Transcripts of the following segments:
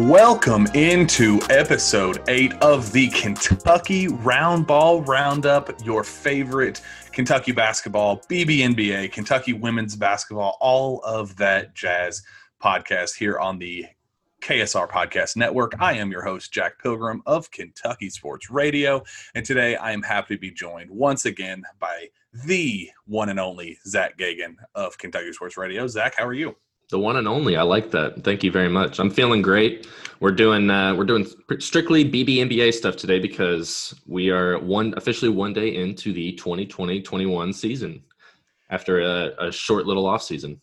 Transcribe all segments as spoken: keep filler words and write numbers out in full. Welcome into episode eight of the Kentucky Round Ball Roundup, your favorite Kentucky basketball, B B N B A, Kentucky women's basketball, all of that jazz podcast here on the K S R Podcast Network. I am your host, Jack Pilgrim of Kentucky Sports Radio, and today I am happy to be joined once again by the one and only Zack Geoghegan of Kentucky Sports Radio. Zach, how are you? The one and only. I like that. Thank you very much. I'm feeling great. We're doing uh, we're doing strictly B B N B A stuff today because we are one officially one day into the twenty twenty twenty-one season after a, a short little off season.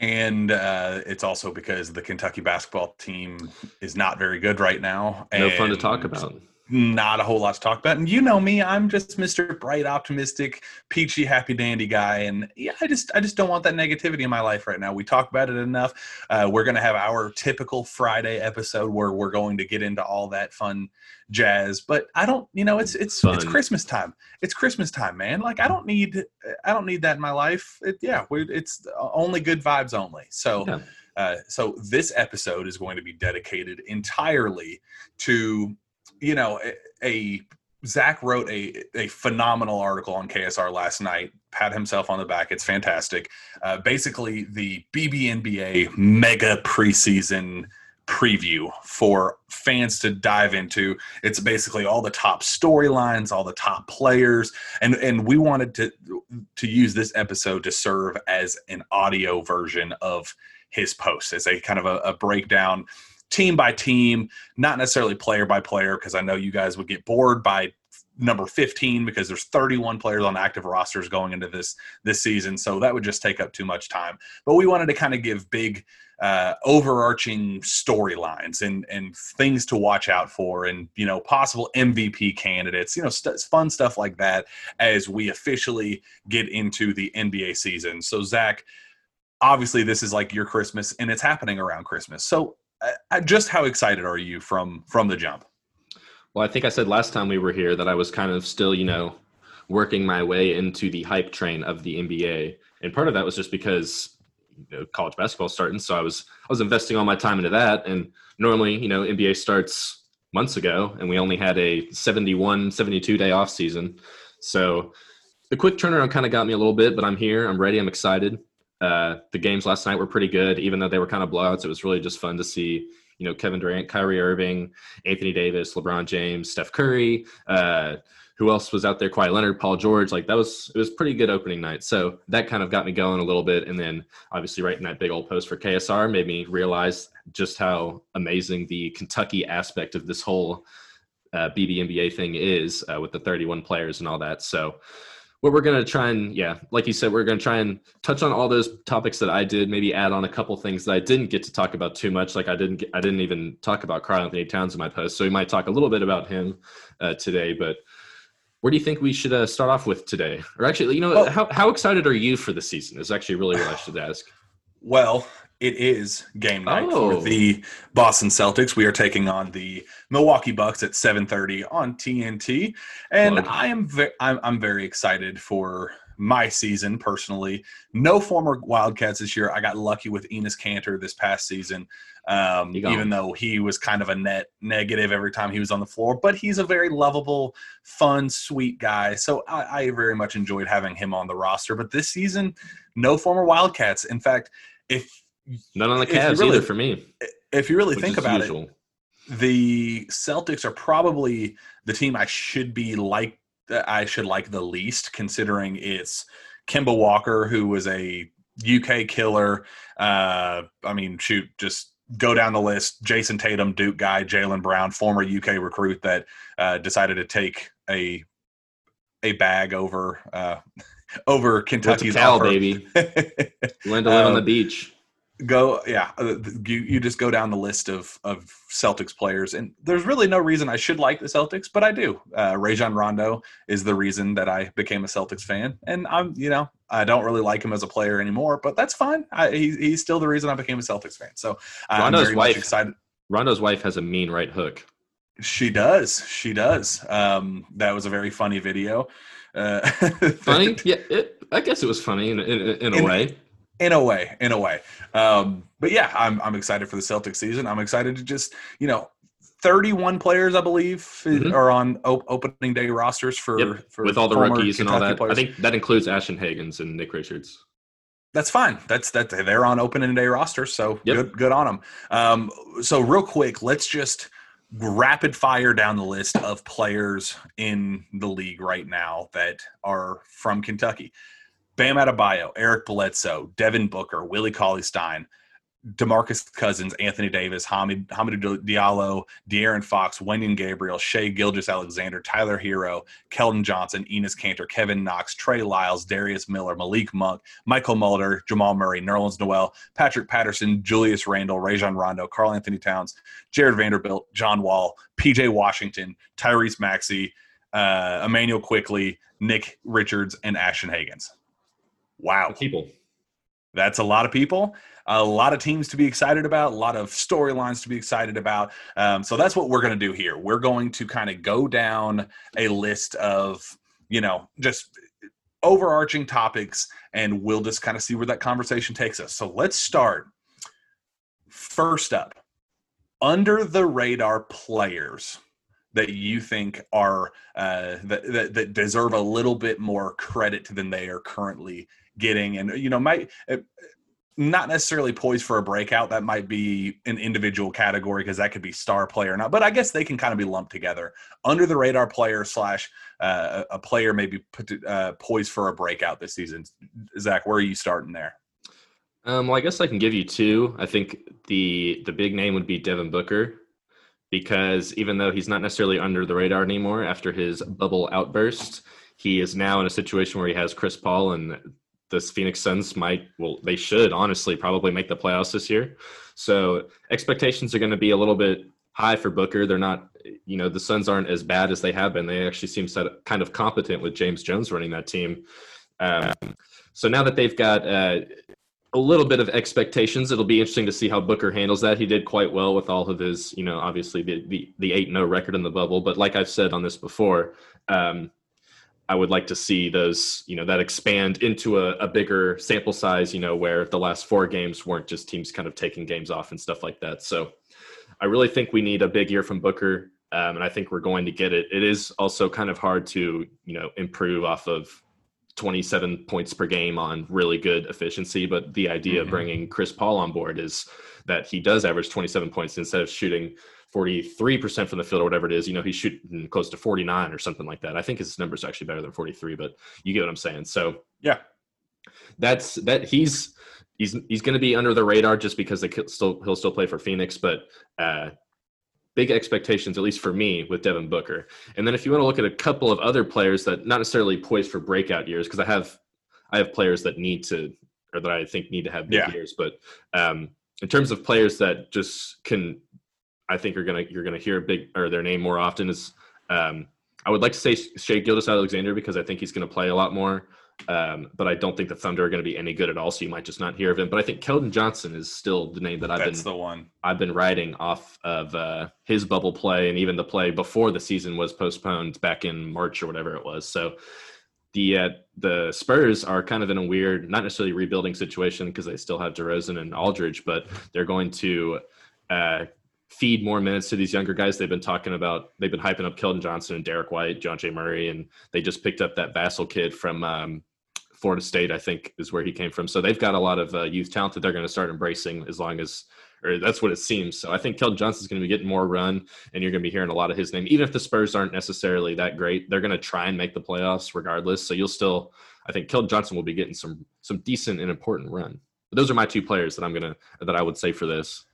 And uh, it's also because the Kentucky basketball team is not very good right now. No fun to talk about. Not a whole lot to talk about. And you know me, I'm just Mister Bright, optimistic, peachy, happy dandy guy. And yeah, I just I just don't want that negativity in my life right now. We talk about it enough. Uh, we're going to have our typical Friday episode where we're going to get into all that fun jazz. But I don't, you know, it's it's fun. It's Christmas time. It's Christmas time, man. Like I don't need I don't need that in my life. It, yeah, we, it's only good vibes only. So yeah. uh, so this episode is going to be dedicated entirely to. You know, a, a Zach wrote a a phenomenal article on K S R last night. Pat himself on the back. It's fantastic. Uh, basically, the B B N B A mega preseason preview for fans to dive into. It's basically all the top storylines, all the top players, and and we wanted to to use this episode to serve as an audio version of his post, as a kind of a, a breakdown. Team by team, not necessarily player by player, because I know you guys would get bored by number fifteen because there's thirty-one players on active rosters going into this this season, so that would just take up too much time. But we wanted to kind of give big uh, overarching storylines and and things to watch out for and, you know, possible M V P candidates, you know, st- fun stuff like that as we officially get into the N B A season. So, Zach, obviously this is like your Christmas, and it's happening around Christmas. So, Uh, just how excited are you from from the jump? Well, I think I said last time we were here that I was kind of still, you know, working my way into the hype train of the N B A, and part of that was just because, you know, college basketball starting, so I was I was investing all my time into that. And normally, you know, N B A starts months ago, and we only had a seventy-one, seventy-two day off season, so the quick turnaround kind of got me a little bit. But I'm here, I'm ready, I'm excited. Uh, the games last night were pretty good, even though they were kind of blowouts. It was really just fun to see, you know, Kevin Durant, Kyrie Irving, Anthony Davis, LeBron James, Steph Curry, uh, who else was out there? Kawhi Leonard, Paul George. Like that was, it was pretty good opening night. So that kind of got me going a little bit. And then obviously writing that big old post for K S R made me realize just how amazing the Kentucky aspect of this whole uh, B B N B A thing is uh, with the thirty-one players and all that. So But we're going to try and, yeah, like you said, we're going to try and touch on all those topics that I did, maybe add on a couple things that I didn't get to talk about too much. Like I didn't get, I didn't even talk about Karl Anthony Towns in my post, so we might talk a little bit about him uh, today. But where do you think we should uh, start off with today? Or actually, you know, well, how, how excited are you for the season is actually really what I should ask. Well, it is game night oh. for the Boston Celtics. We are taking on the Milwaukee Bucks at seven thirty on T N T, and Love. I am ve- I'm I'm very excited for my season personally. No former Wildcats this year. I got lucky with Enes Kanter this past season, um, even though he was kind of a net negative every time he was on the floor. But he's a very lovable, fun, sweet guy. So I, I very much enjoyed having him on the roster. But this season, no former Wildcats. In fact, if Not on the Cavs really, either for me. If you really think about usual. it, the Celtics are probably the team I should be like. I should like the least, considering it's Kemba Walker, who was a U K killer. Uh, I mean, shoot, just go down the list. Jason Tatum, Duke guy, Jaylen Brown, former U K recruit that uh, decided to take a a bag over uh, over Kentucky's offer. Baby, learn to live um, on the beach. Go, yeah. You you just go down the list of, of Celtics players, and there's really no reason I should like the Celtics, but I do. Uh, Rajon Rondo is the reason that I became a Celtics fan, and I'm you know I don't really like him as a player anymore, but that's fine. I, he, he's still the reason I became a Celtics fan. So I'm Rondo's very wife, much excited. Rondo's wife has a mean right hook. She does. She does. Um, that was a very funny video. Uh, funny? Yeah, it, I guess it was funny in in, in a in, way. In a way, in a way. Um, but yeah, I'm I'm excited for the Celtics season. I'm excited to just, you know, thirty-one players, I believe, mm-hmm. are on op- opening day rosters for, yep. for with all the rookies Kentucky and all that. Players. I think that includes Ashton Hagens and Nick Richards. That's fine. That's that they're on opening day rosters, so yep. good good on them. Um, so real quick, let's just rapid fire down the list of players in the league right now that are from Kentucky. Bam Adebayo, Eric Bledsoe, Devin Booker, Willie Cauley-Stein, DeMarcus Cousins, Anthony Davis, Hamid, Hamidou Diallo, De'Aaron Fox, Wenyon Gabriel, Shai Gilgeous-Alexander, Tyler Herro, Keldon Johnson, Enes Kanter, Kevin Knox, Trey Lyles, Darius Miller, Malik Monk, Michael Mulder, Jamal Murray, Nerlens Noel, Patrick Patterson, Julius Randle, Rajon Rondo, Karl Anthony Towns, Jared Vanderbilt, John Wall, P J Washington, Tyrese Maxey, uh, Emmanuel Quickley, Nick Richards, and Ashton Hagens. Wow. People. That's a lot of people, a lot of teams to be excited about, a lot of storylines to be excited about. Um, so that's what we're going to do here. We're going to kind of go down a list of, you know, just overarching topics, and we'll just kind of see where that conversation takes us. So let's start. First up, under the radar players that you think are uh, that, that that deserve a little bit more credit than they are currently getting, and you know, might not necessarily poised for a breakout. That might be an individual category because that could be star player or not. But I guess they can kind of be lumped together under the radar player slash uh, a player maybe put, uh, poised for a breakout this season. Zach, where are you starting there? Um, well, I guess I can give you two. I think the the big name would be Devin Booker, because even though he's not necessarily under the radar anymore after his bubble outburst, he is now in a situation where he has Chris Paul, and the Phoenix Suns might, well, they should honestly probably make the playoffs this year. So expectations are going to be a little bit high for Booker. They're not, you know, the Suns aren't as bad as they have been. They actually seem set, kind of competent with James Jones running that team. Um, so now that they've got uh, a little bit of expectations, it'll be interesting to see how Booker handles that. He did quite well with all of his, you know, obviously the the, the eight and oh record in the bubble. But like I've said on this before, um, I would like to see those, you know, that expand into a, a bigger sample size, you know, where the last four games weren't just teams kind of taking games off and stuff like that. So I really think we need a big year from Booker, um, and I think we're going to get it. It is also kind of hard to, you know, improve off of twenty-seven points per game on really good efficiency. But the idea mm-hmm. of bringing Chris Paul on board is that he does average twenty-seven points instead of shooting forty-three percent from the field or whatever it is. You know, he's shooting close to forty-nine or something like that. I think his number's actually better than forty-three, but you get what I'm saying. So yeah, that's that he's, he's, he's going to be under the radar just because they still, he'll still play for Phoenix, but uh, big expectations, at least for me, with Devin Booker. And then if you want to look at a couple of other players that not necessarily poised for breakout years, because I have, I have players that need to, or that I think need to have big yeah. years, but um, in terms of players that just can, I think you're gonna you're gonna hear big or their name more often is um, I would like to say Shai Gilgeous-Alexander because I think he's gonna play a lot more, um, but I don't think the Thunder are gonna be any good at all, so you might just not hear of him. But I think Keldon Johnson is still the name that I've That's been the one I've been riding off of uh, his bubble play, and even the play before the season was postponed back in March or whatever it was. So the uh, the Spurs are kind of in a weird, not necessarily rebuilding situation because they still have DeRozan and Aldridge, but they're going to uh, feed more minutes to these younger guys. They've been talking about, they've been hyping up Keldon Johnson and Derek White, John Jay Murray, and they just picked up that Vassell kid from um, Florida State, I think is where he came from. So they've got a lot of uh, youth talent that they're going to start embracing as long as, or that's what it seems. So I think Keldon Johnson's going to be getting more run, and you're going to be hearing a lot of his name. Even if the Spurs aren't necessarily that great, they're going to try and make the playoffs regardless. So you'll still, I think Keldon Johnson will be getting some, some decent and important run. But those are my two players that I'm going to, that I would say for this.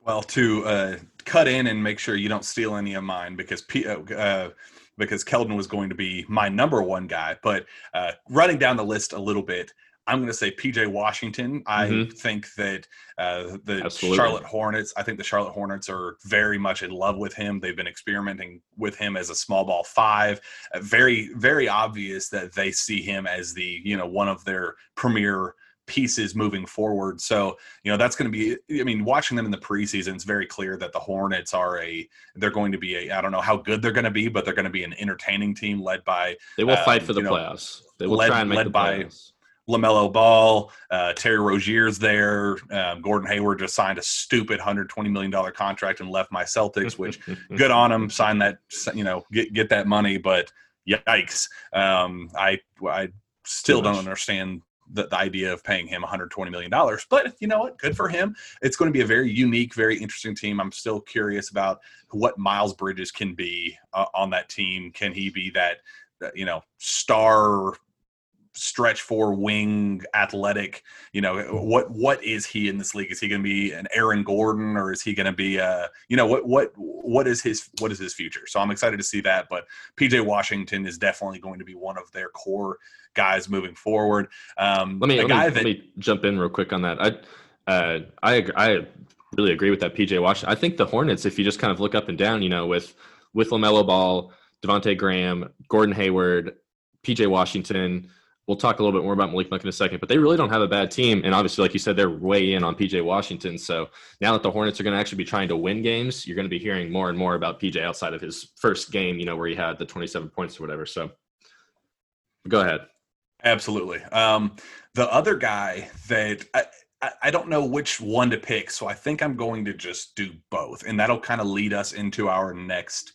Well, to uh, cut in and make sure you don't steal any of mine, because P- uh, because Keldon was going to be my number one guy. But uh, running down the list a little bit, I'm going to say P J Washington. I mm-hmm. think that uh, the Absolutely. Charlotte Hornets, I think the Charlotte Hornets are very much in love with him. They've been experimenting with him as a small ball five. Uh, very, very obvious that they see him as the, you know, one of their premier pieces moving forward. So, you know, that's going to be, I mean, watching them in the preseason, it's very clear that the Hornets are a, they're going to be a, I don't know how good they're going to be, but they're going to be an entertaining team led by. They will um, fight for the know, playoffs. They will led, try and make the playoffs. LaMelo Ball, uh, Terry Rozier's there. Um, Gordon Hayward just signed a stupid one hundred twenty million dollars contract and left my Celtics, which good on him. Sign that, you know, get, get that money, but yikes. Um, I, I still don't understand The, the idea of paying him one hundred twenty million dollars, but you know what? Good for him. It's going to be a very unique, very interesting team. I'm still curious about what Miles Bridges can be uh, on that team. Can he be that, that, you know, star stretch four wing athletic, you know, what, what is he in this league? Is he going to be an Aaron Gordon or is he going to be a, you know, what, what, what is his, what is his future? So I'm excited to see that, but P J Washington is definitely going to be one of their core guys moving forward. Um, let me, let me, that, let me jump in real quick on that. I, uh, I, I really agree with that. P J Washington. I think the Hornets, if you just kind of look up and down, you know, with, with LaMelo Ball, Devontae Graham, Gordon Hayward, P J Washington, we'll talk a little bit more about Malik Monk in a second, but they really don't have a bad team. And obviously, like you said, they're way in on P J Washington. So now that the Hornets are going to actually be trying to win games, you're going to be hearing more and more about P J outside of his first game, you know, where he had the twenty-seven points or whatever. So go ahead. Absolutely. Um, the other guy that I, I, I don't know which one to pick, so I think I'm going to just do both. And that'll kind of lead us into our next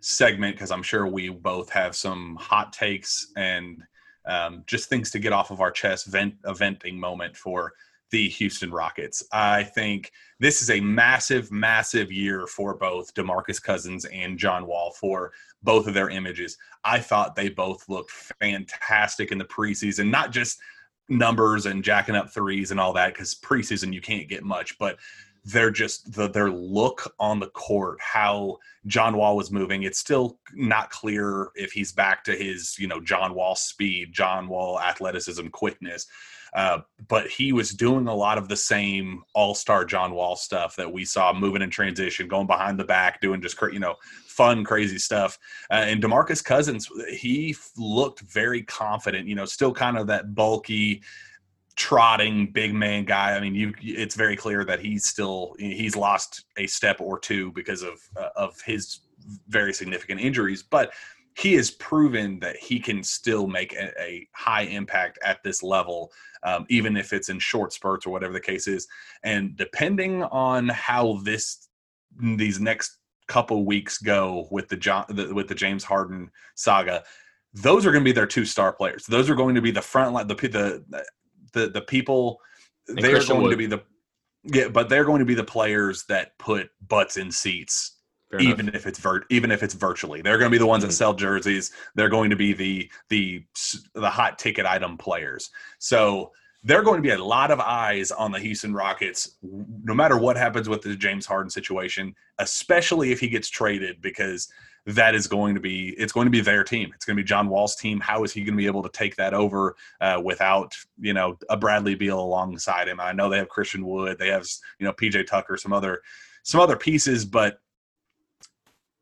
segment because I'm sure we both have some hot takes and – Um, just things to get off of our chest, vent, a venting moment for the Houston Rockets. I think this is a massive, massive year for both DeMarcus Cousins and John Wall for both of their images. I thought they both looked fantastic in the preseason, not just numbers and jacking up threes and all that, because preseason you can't get much, but they're just the, their look on the court, how John Wall was moving. It's still not clear if he's back to his, you know, John Wall speed, John Wall athleticism, quickness. Uh, but he was doing a lot of the same all-star John Wall stuff that we saw, moving in transition, going behind the back, doing just, you know, fun, crazy stuff. Uh, and DeMarcus Cousins, he looked very confident, you know, still kind of that bulky, trotting big man guy. I mean, you it's very clear that he's still he's lost a step or two because of uh, of his very significant injuries, but he has proven that he can still make a, a high impact at this level, um, even if it's in short spurts or whatever the case is. And depending on how this these next couple weeks go with the John the, with the James Harden saga, those are going to be their two star players. Those are going to be the front line, the the The the people, they're going to be the yeah, but they're going to be the players that put butts in seats, even if it's vir- even if it's virtually. They're going to be the ones mm-hmm. that sell jerseys. They're going to be the the the hot ticket item players. So there are going to be a lot of eyes on the Houston Rockets, no matter what happens with the James Harden situation, especially if he gets traded, because that is going to be it's going to be their team. It's going to be John Wall's team. How is he going to be able to take that over uh, without, you know, a Bradley Beal alongside him? I know they have Christian Wood, they have, you know, P J Tucker, some other some other pieces, but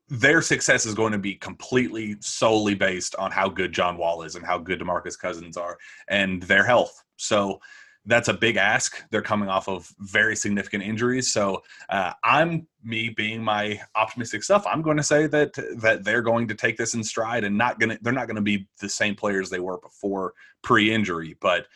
their success is going to be completely solely based on how good John Wall is and how good DeMarcus Cousins are and their health. So that's a big ask. They're coming off of very significant injuries. So uh, I'm, me being my optimistic stuff, I'm going to say that that they're going to take this in stride and not going to, they're not going to be the same players they were before pre-injury. But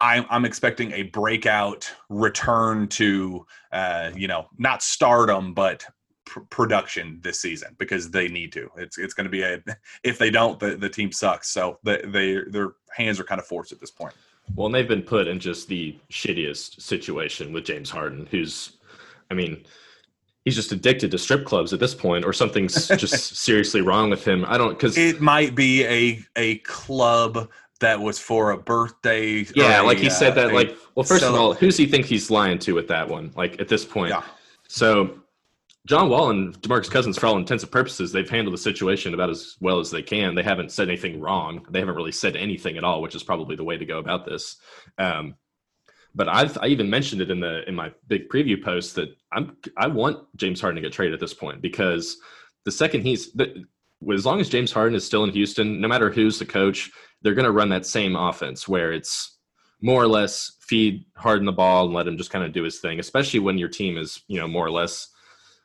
I'm, I'm expecting a breakout return to, uh, you know, not stardom, but pr- production this season, because they need to. It's it's going to be a, if they don't, the, the team sucks. So they, they their hands are kind of forced at this point. Well, and they've been put in just the shittiest situation with James Harden, who's, I mean, he's just addicted to strip clubs at this point, or something's just seriously wrong with him. I don't, because it might be a a club that was for a birthday. Yeah, like a, he said that. Uh, like, well, first so, of all, who's he think he's lying to with that one? Like at this point, yeah. So John Wall and DeMarcus Cousins, for all intents and purposes, they've handled the situation about as well as they can. They haven't said anything wrong. They haven't really said anything at all, which is probably the way to go about this. Um, but I've, I even mentioned it in the in my big preview post that I'm I want James Harden to get traded at this point, because the second he's – as long as James Harden is still in Houston, no matter who's the coach, they're going to run that same offense where it's more or less feed Harden the ball and let him just kind of do his thing, especially when your team is, you know, more or less –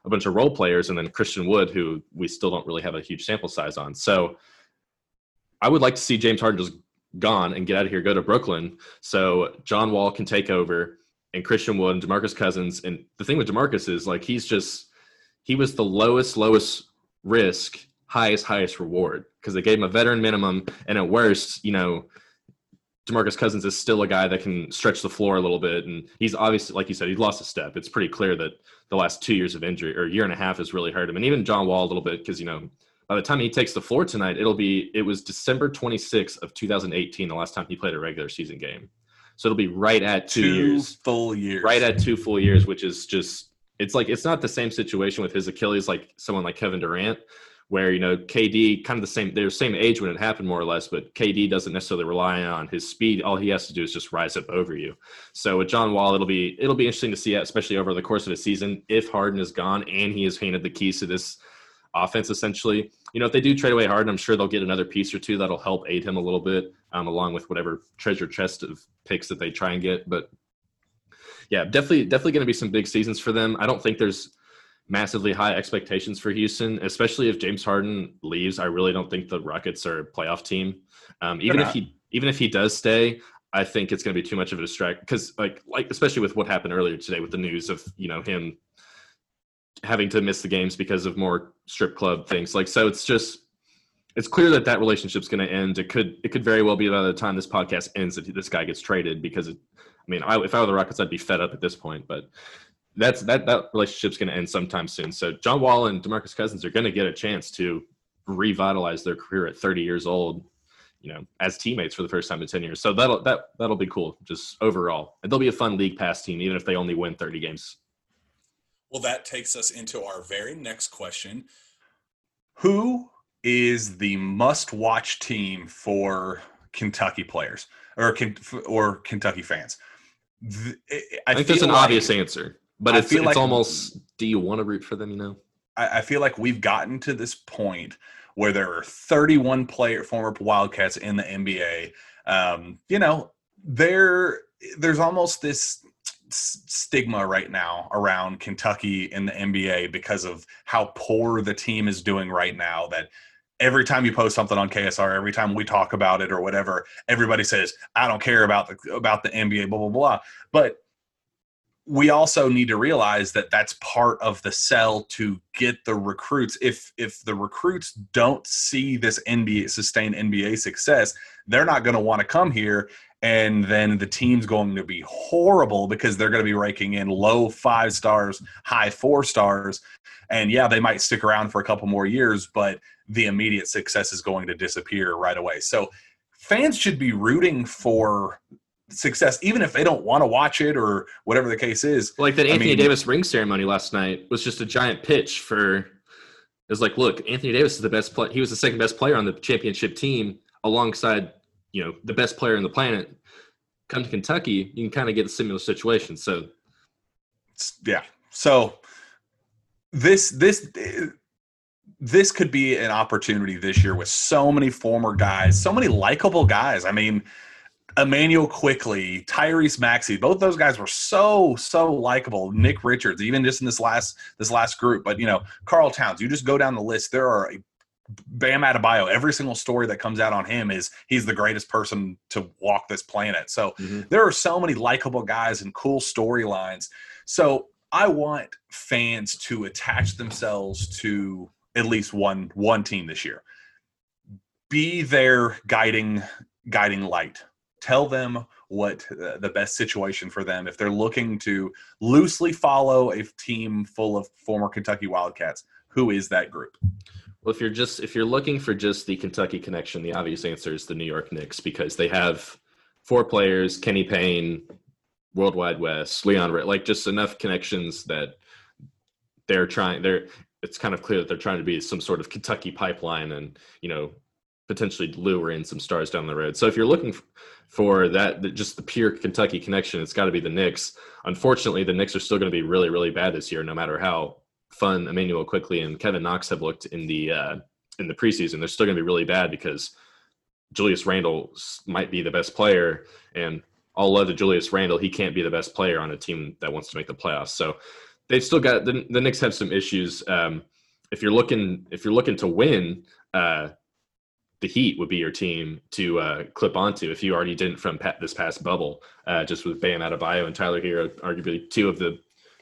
a bunch of role players, and then Christian Wood, who we still don't really have a huge sample size on. So I would like to see James Harden just gone and get out of here, go to Brooklyn, so John Wall can take over, and Christian Wood and DeMarcus Cousins. And the thing with DeMarcus is, like, he's just – he was the lowest, lowest risk, highest, highest reward, because they gave him a veteran minimum, and at worst, you know – DeMarcus Cousins is still a guy that can stretch the floor a little bit, and he's obviously, like you said, he's lost a step. It's pretty clear that the last two years of injury, or year and a half, has really hurt him, and even John Wall a little bit, because, you know, by the time he takes the floor tonight, it'll be, it was December twenty-sixth of two thousand eighteen, the last time he played a regular season game. So it'll be right at two, two years. full years. Right at two full years, which is just, it's like, it's not the same situation with his Achilles like someone like Kevin Durant, where, you know, K D, kind of the same, they're the same age when it happened, more or less, but K D doesn't necessarily rely on his speed. All he has to do is just rise up over you. So with John Wall, it'll be, it'll be interesting to see, especially over the course of the season, if Harden is gone and he has handed the keys to this offense, essentially. You know, if they do trade away Harden, I'm sure they'll get another piece or two that'll help aid him a little bit, um, along with whatever treasure chest of picks that they try and get. But yeah, definitely, definitely going to be some big seasons for them. I don't think there's massively high expectations for Houston, especially if James Harden leaves. I really don't think the Rockets are a playoff team. Um, even if he, even if he does stay, I think it's going to be too much of a distraction, because like, like, especially with what happened earlier today with the news of, you know, him having to miss the games because of more strip club things. Like, so it's just, it's clear that that relationship's going to end. It could, it could very well be by the time this podcast ends that this guy gets traded, because it, I mean, I, if I were the Rockets, I'd be fed up at this point, but that's that that relationship's going to end sometime soon. So John Wall and DeMarcus Cousins are going to get a chance to revitalize their career at thirty years old, you know, as teammates for the first time in ten years. So that'll that that'll be cool, just overall. And they'll be a fun league pass team, even if they only win thirty games. Well, that takes us into our very next question. Who is the must-watch team for Kentucky players or or Kentucky fans? I, I think that's an like, obvious answer. But it's, it's like, almost, do you want to root for them, you know? I, I feel like we've gotten to this point where there are thirty-one player, former Wildcats in the N B A. Um, you know, there there's almost this stigma right now around Kentucky in the N B A because of how poor the team is doing right now, that every time you post something on K S R, every time we talk about it or whatever, everybody says, I don't care about the about the N B A, blah, blah, blah. But we also need to realize that that's part of the sell to get the recruits. If if the recruits don't see this N B A sustained N B A success, they're not going to want to come here, and then the team's going to be horrible because they're going to be raking in low five stars, high four stars. And yeah, they might stick around for a couple more years, but the immediate success is going to disappear right away. So fans should be rooting for success, even if they don't want to watch it or whatever the case is. Like that Anthony I mean, Davis ring ceremony last night was just a giant pitch for, it was like, look, Anthony Davis is the best player. He was the second best player on the championship team alongside, you know, the best player on the planet. Come to Kentucky, you can kind of get a similar situation. So, yeah. So this, this, this could be an opportunity this year with so many former guys, so many likable guys. I mean, Emmanuel Quickley, Tyrese Maxey, both those guys were so, so likable. Nick Richards, even just in this last this last group. But, you know, Karl Towns, you just go down the list. There are a Bam Adebayo. Every single story that comes out on him is he's the greatest person to walk this planet. So mm-hmm. there are so many likable guys and cool storylines. So I want fans to attach themselves to at least one one team this year. Be their guiding guiding light. Tell them what uh, the best situation for them. If they're looking to loosely follow a team full of former Kentucky Wildcats, who is that group? Well, if you're just if you're looking for just the Kentucky connection, the obvious answer is the New York Knicks, because they have four players: Kenny Payne, World Wide West, Leon, like just enough connections that they're trying, they're, it's kind of clear that they're trying to be some sort of Kentucky pipeline and, you know, potentially lure in some stars down the road. So if you're looking for that, just the pure Kentucky connection, it's got to be the Knicks. Unfortunately, the Knicks are still going to be really, really bad this year, no matter how fun Emmanuel Quickley and Kevin Knox have looked in the uh, in the preseason. They're still going to be really bad because Julius Randle might be the best player, and all love to Julius Randle, he can't be the best player on a team that wants to make the playoffs. So they've still got the, the Knicks have some issues. Um, if you're looking, if you're looking to win, uh, the Heat would be your team to uh, clip onto if you already didn't from pa- this past bubble, uh, just with Bam Adebayo and Tyler Herro, arguably two of the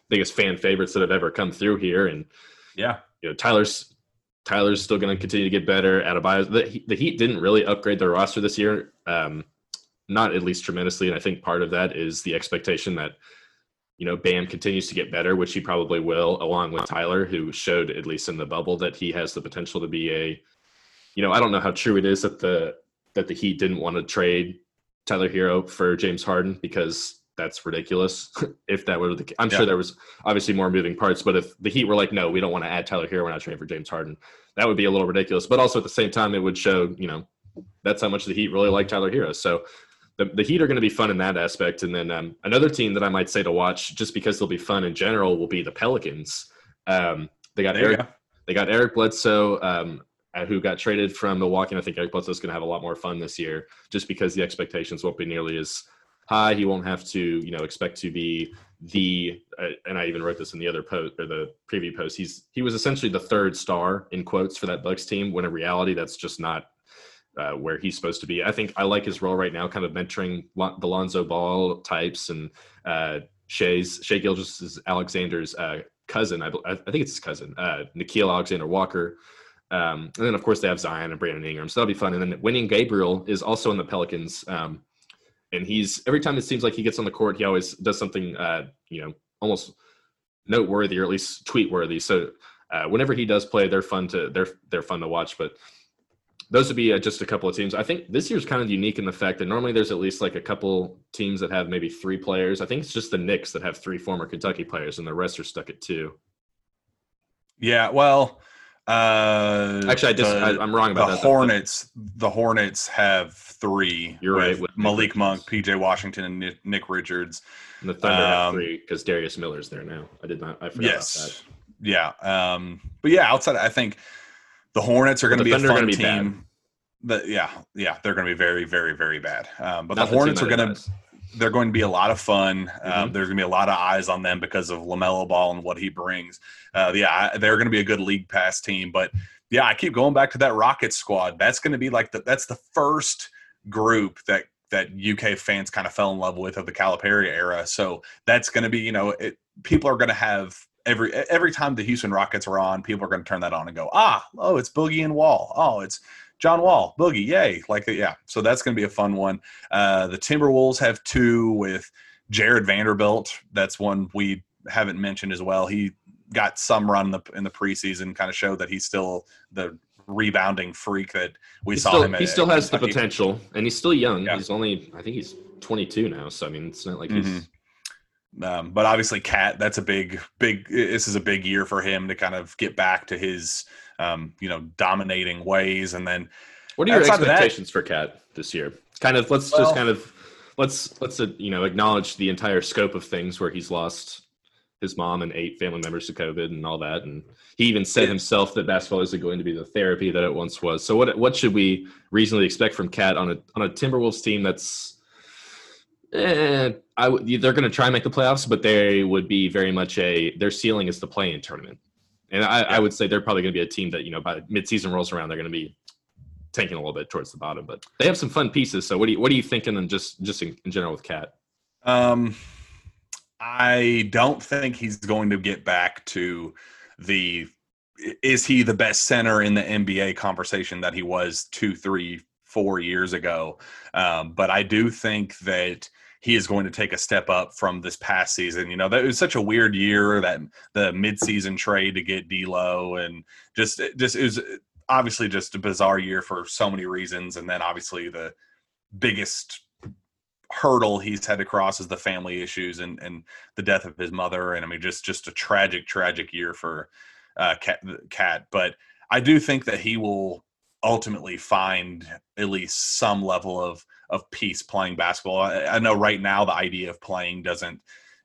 biggest fan favorites that have ever come through here. And yeah, you know, Tyler's Tyler's still going to continue to get better. Adebayo, the, the Heat didn't really upgrade their roster this year, um, not at least tremendously, and I think part of that is the expectation that, you know, Bam continues to get better, which he probably will, along with Tyler, who showed, at least in the bubble, that he has the potential to be a, you know, I don't know how true it is that the that the Heat didn't want to trade Tyler Herro for James Harden, because that's ridiculous. If that were the case, I'm yeah. sure there was obviously more moving parts, but if the Heat were like, no, we don't want to add Tyler Herro, we're not trading for James Harden, that would be a little ridiculous. But also at the same time, it would show, you know, that's how much the Heat really like Tyler Herro. So the, the Heat are going to be fun in that aspect. And then um, another team that I might say to watch, just because they'll be fun in general, will be the Pelicans. Um, they got Eric, go. they got Eric Bledsoe, um, who got traded from Milwaukee. And I think Eric Bledsoe is going to have a lot more fun this year, just because the expectations won't be nearly as high. He won't have to, you know, expect to be the, uh, and I even wrote this in the other post or the preview post. He's, he was essentially the third star in quotes for that Bucks team, when in reality, that's just not uh, where he's supposed to be. I think I like his role right now, kind of mentoring the Lonzo Ball types and uh, Shai's, Shai Gilgeous-Alexander's uh, cousin. I, I think it's his cousin, uh, Nickeil Alexander-Walker. Um, and then, of course, they have Zion and Brandon Ingram, so that'll be fun. And then Winning Gabriel is also in the Pelicans, um, and he's every time it seems like he gets on the court, he always does something, uh, you know, almost noteworthy or at least tweet-worthy. So uh, whenever he does play, they're fun to they're they're fun to watch. But those would be uh, just a couple of teams. I think this year's kind of unique in the fact that normally there's at least like a couple teams that have maybe three players. I think it's just the Knicks that have three former Kentucky players, and the rest are stuck at two. Yeah, well. Uh, Actually, I just the, I, I'm wrong about the that. The Hornets, though. The Hornets have three. You're with right. With Malik Monk, P J Washington, and Nick, Nick Richards. And the Thunder um, have three because Darius Miller's there now. I did not. I forgot yes. about that. Yeah. Um, but yeah, outside, I think the Hornets are going to be Thunder a fun be team. But yeah, yeah, they're going to be very, very, very bad. Um, but not the Hornets are going to. They're going to be a lot of fun. Mm-hmm. Um, there's going to be a lot of eyes on them because of LaMelo Ball and what he brings. Uh, yeah, I, they're going to be a good league pass team. But, yeah, I keep going back to that Rockets squad. That's going to be like the, – that's the first group that that U K fans kind of fell in love with of the Calipari era. So that's going to be, you know, it, people are going to have – Every every time the Houston Rockets are on, people are going to turn that on and go, ah, oh, it's Boogie and Wall. Oh, it's John Wall, Boogie, yay. Like, yeah, so that's going to be a fun one. Uh, the Timberwolves have two with Jared Vanderbilt. That's one we haven't mentioned as well. He got some run in the, in the preseason, kind of showed that he's still the rebounding freak that we he's saw still, him at. He still at has Kentucky. The potential, and he's still young. Yeah. He's only, I think he's twenty-two now, so, I mean, it's not like mm-hmm. he's – Um, but obviously Cat, that's a big, big, this is a big year for him to kind of get back to his, um, you know, dominating ways. And then what are your expectations for Cat this year? Kind of, let's well, just kind of, let's, let's, uh, you know, acknowledge the entire scope of things where he's lost his mom and eight family members to COVID and all that. And he even said it, himself that basketball isn't going to be the therapy that it once was. So what, what should we reasonably expect from Cat on a, on a Timberwolves team that's, Eh, I w- they're going to try and make the playoffs, but they would be very much a their ceiling is the play-in tournament, and I, yeah. I would say they're probably going to be a team that, you know, by mid-season rolls around, they're going to be tanking a little bit towards the bottom. But they have some fun pieces. So what do you what are you thinking? And just just in, in general with Cat, um, I don't think he's going to get back to the is he the best center in the N B A conversation that he was two, three, four years ago, um, but I do think that he is going to take a step up from this past season. You know, that it was such a weird year, that the midseason trade to get D'Lo, and just, just it was obviously just a bizarre year for so many reasons. And then obviously the biggest hurdle he's had to cross is the family issues and, and the death of his mother. And I mean, just, just a tragic, tragic year for uh, Cat, Cat. But I do think that he will ultimately find at least some level of, of peace playing basketball. I, I know right now the idea of playing doesn't,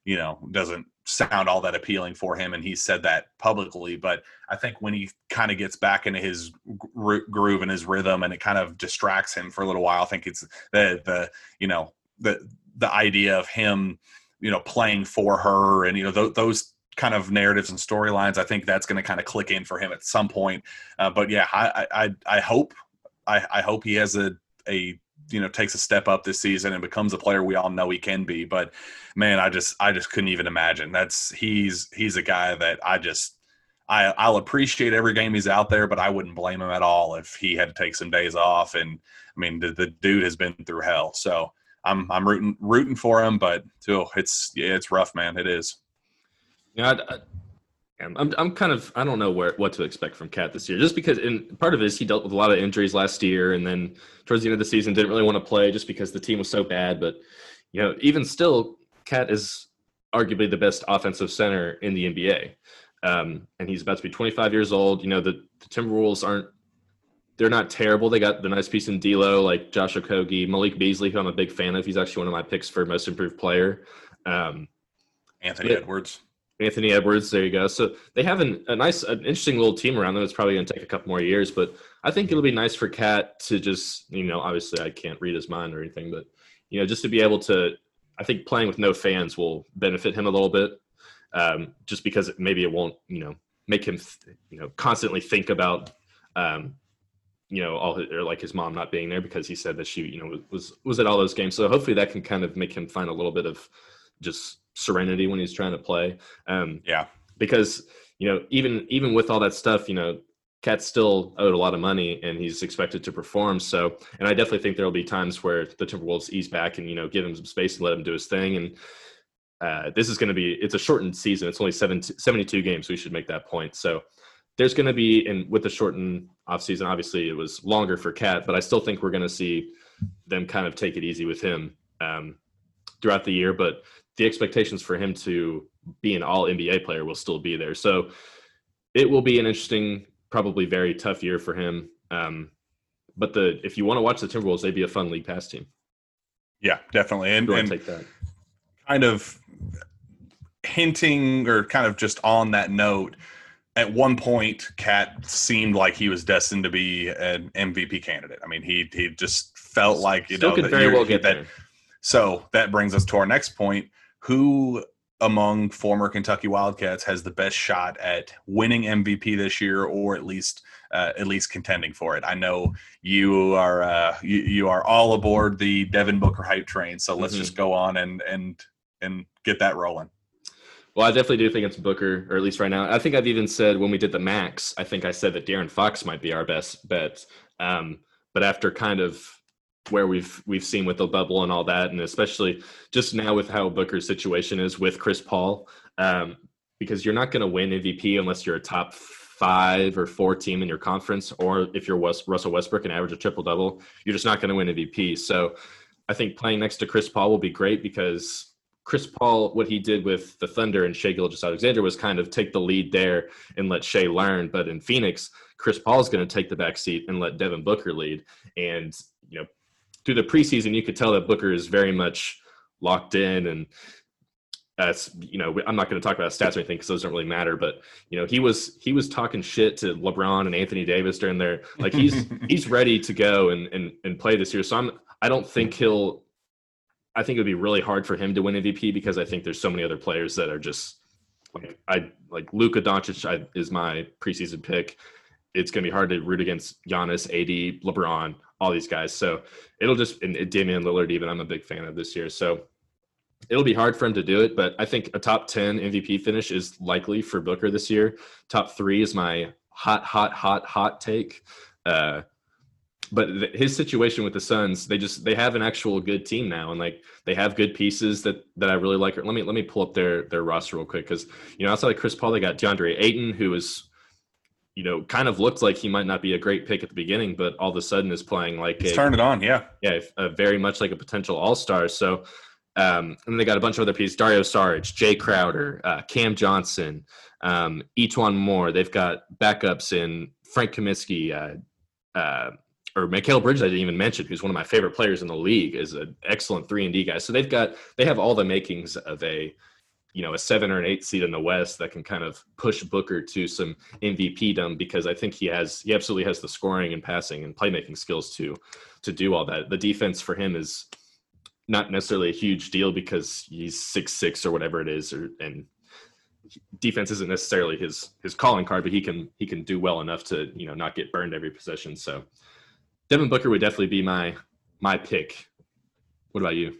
you know, doesn't sound all that appealing for him. And he said that publicly, but I think when he kind of gets back into his groove and his rhythm and it kind of distracts him for a little while, I think it's the, the, you know, the, the idea of him, you know, playing for her and, you know, th- those kind of narratives and storylines, I think that's going to kind of click in for him at some point. Uh, but yeah, I, I, I hope, I, I hope he has a, a, you know, takes a step up this season and becomes a player we all know he can be. But man, I just, I just couldn't even imagine. That's he's, he's a guy that I just, I I'll appreciate every game he's out there, but I wouldn't blame him at all if he had to take some days off. And I mean, the, the dude has been through hell. So I'm, I'm rooting, rooting for him, but oh, it's, yeah, it's rough, man. It is. Yeah, you know, I, I, I'm, I'm kind of, I don't know where what to expect from Cat this year, just because. And part of it is he dealt with a lot of injuries last year, and then towards the end of the season didn't really want to play just because the team was so bad. But you know, even still, Cat is arguably the best offensive center in the N B A, um, and he's about to be twenty-five years old. You know, the, the Timberwolves aren't, they're not terrible. They got the nice piece in D'Lo, like Josh Okogie, Malik Beasley, who I'm a big fan of. He's actually one of my picks for most improved player. Um, Anthony but, Edwards. Anthony Edwards, there you go. So they have an, a nice, an interesting little team around them. It's probably going to take a couple more years, but I think it'll be nice for Cat to just, you know, obviously I can't read his mind or anything, but, you know, just to be able to, I think playing with no fans will benefit him a little bit, um, just because maybe it won't, you know, make him, th- you know, constantly think about, um, you know, all his, or like his mom not being there because he said that she, you know, was was at all those games. So hopefully that can kind of make him find a little bit of just serenity when he's trying to play. Um, yeah, because, you know, even, even with all that stuff, you know, Cat's still owed a lot of money and he's expected to perform. So, and I definitely think there'll be times where the Timberwolves ease back and, you know, give him some space and let him do his thing. And uh, this is going to be, it's a shortened season. It's only seventy-two games. We should make that point. So there's going to be, and with the shortened offseason, obviously it was longer for Cat, but I still think we're going to see them kind of take it easy with him um, throughout the year. But the expectations for him to be an all N B A player will still be there. So it will be an interesting, probably very tough year for him. Um, but the, if you want to watch the Timberwolves, they'd be a fun league pass team. Yeah, definitely. And, and take that. Kind of hinting or kind of just on that note, at one point, Cat seemed like he was destined to be an M V P candidate. I mean, he, he just felt like, you still know, could that very well get that. There. So that brings us to our next point. Who among former Kentucky Wildcats has the best shot at winning M V P this year, or at least uh, at least contending for it? I know you are uh, you, you are all aboard the Devin Booker hype train, so let's mm-hmm. just go on and and and get that rolling. Well, I definitely do think it's Booker, or at least right now. I think I've even said when we did the max, I think I said that De'Aaron Fox might be our best bet. Um, but after kind of where we've we've seen with the bubble and all that, and especially just now with how Booker's situation is with Chris Paul, um, because you're not going to win M V P unless you're a top five or four team in your conference, or if you're West, Russell Westbrook and average a triple-double, you're just not going to win M V P. So I think playing next to Chris Paul will be great, because Chris Paul, what he did with the Thunder and Shai Gilgeous-Alexander was kind of take the lead there and let Shai learn. But in Phoenix, Chris Paul's going to take the back seat and let Devin Booker lead. And, you know, through the preseason, you could tell that Booker is very much locked in, and that's, you know, I'm not going to talk about stats or anything because those don't really matter. But you know, he was he was talking shit to LeBron and Anthony Davis during their, like, he's he's ready to go and, and and play this year. So I'm I don't think he'll I think it would be really hard for him to win M V P, because I think there's so many other players that are just like I like Luka Doncic I, is my preseason pick. It's going to be hard to root against Giannis, A D, LeBron, all these guys. So it'll just, and Damian Lillard, even I'm a big fan of this year. So it'll be hard for him to do it, but I think a top ten M V P finish is likely for Booker this year. Top three is my hot, hot, hot, hot take. Uh, but th- his situation with the Suns, they just, they have an actual good team now. And like, they have good pieces that, that I really like. Let me, let me pull up their, their roster real quick. Cause you know, outside of Chris Paul, they got DeAndre Ayton, who is you know, kind of looked like he might not be a great pick at the beginning, but all of a sudden is playing like it's a, turned it on. Yeah. Yeah. A, a very much like a potential all-star. So, um, and they got a bunch of other pieces, Dario Saric, Jay Crowder, uh, Cam Johnson, um, Etuan Moore. They've got backups in Frank Kaminsky, uh, uh, or Mikal Bridges, I didn't even mention, who's one of my favorite players in the league, is an excellent three and D guy. So they've got, they have all the makings of a, you know, a seven or an eight seed in the West that can kind of push Booker to some M V P-dom, because I think he has, he absolutely has the scoring and passing and playmaking skills to, to do all that. The defense for him is not necessarily a huge deal because he's six six or whatever it is, or, and defense isn't necessarily his, his calling card, but he can, he can do well enough to, you know, not get burned every possession. So Devin Booker would definitely be my, my pick. What about you?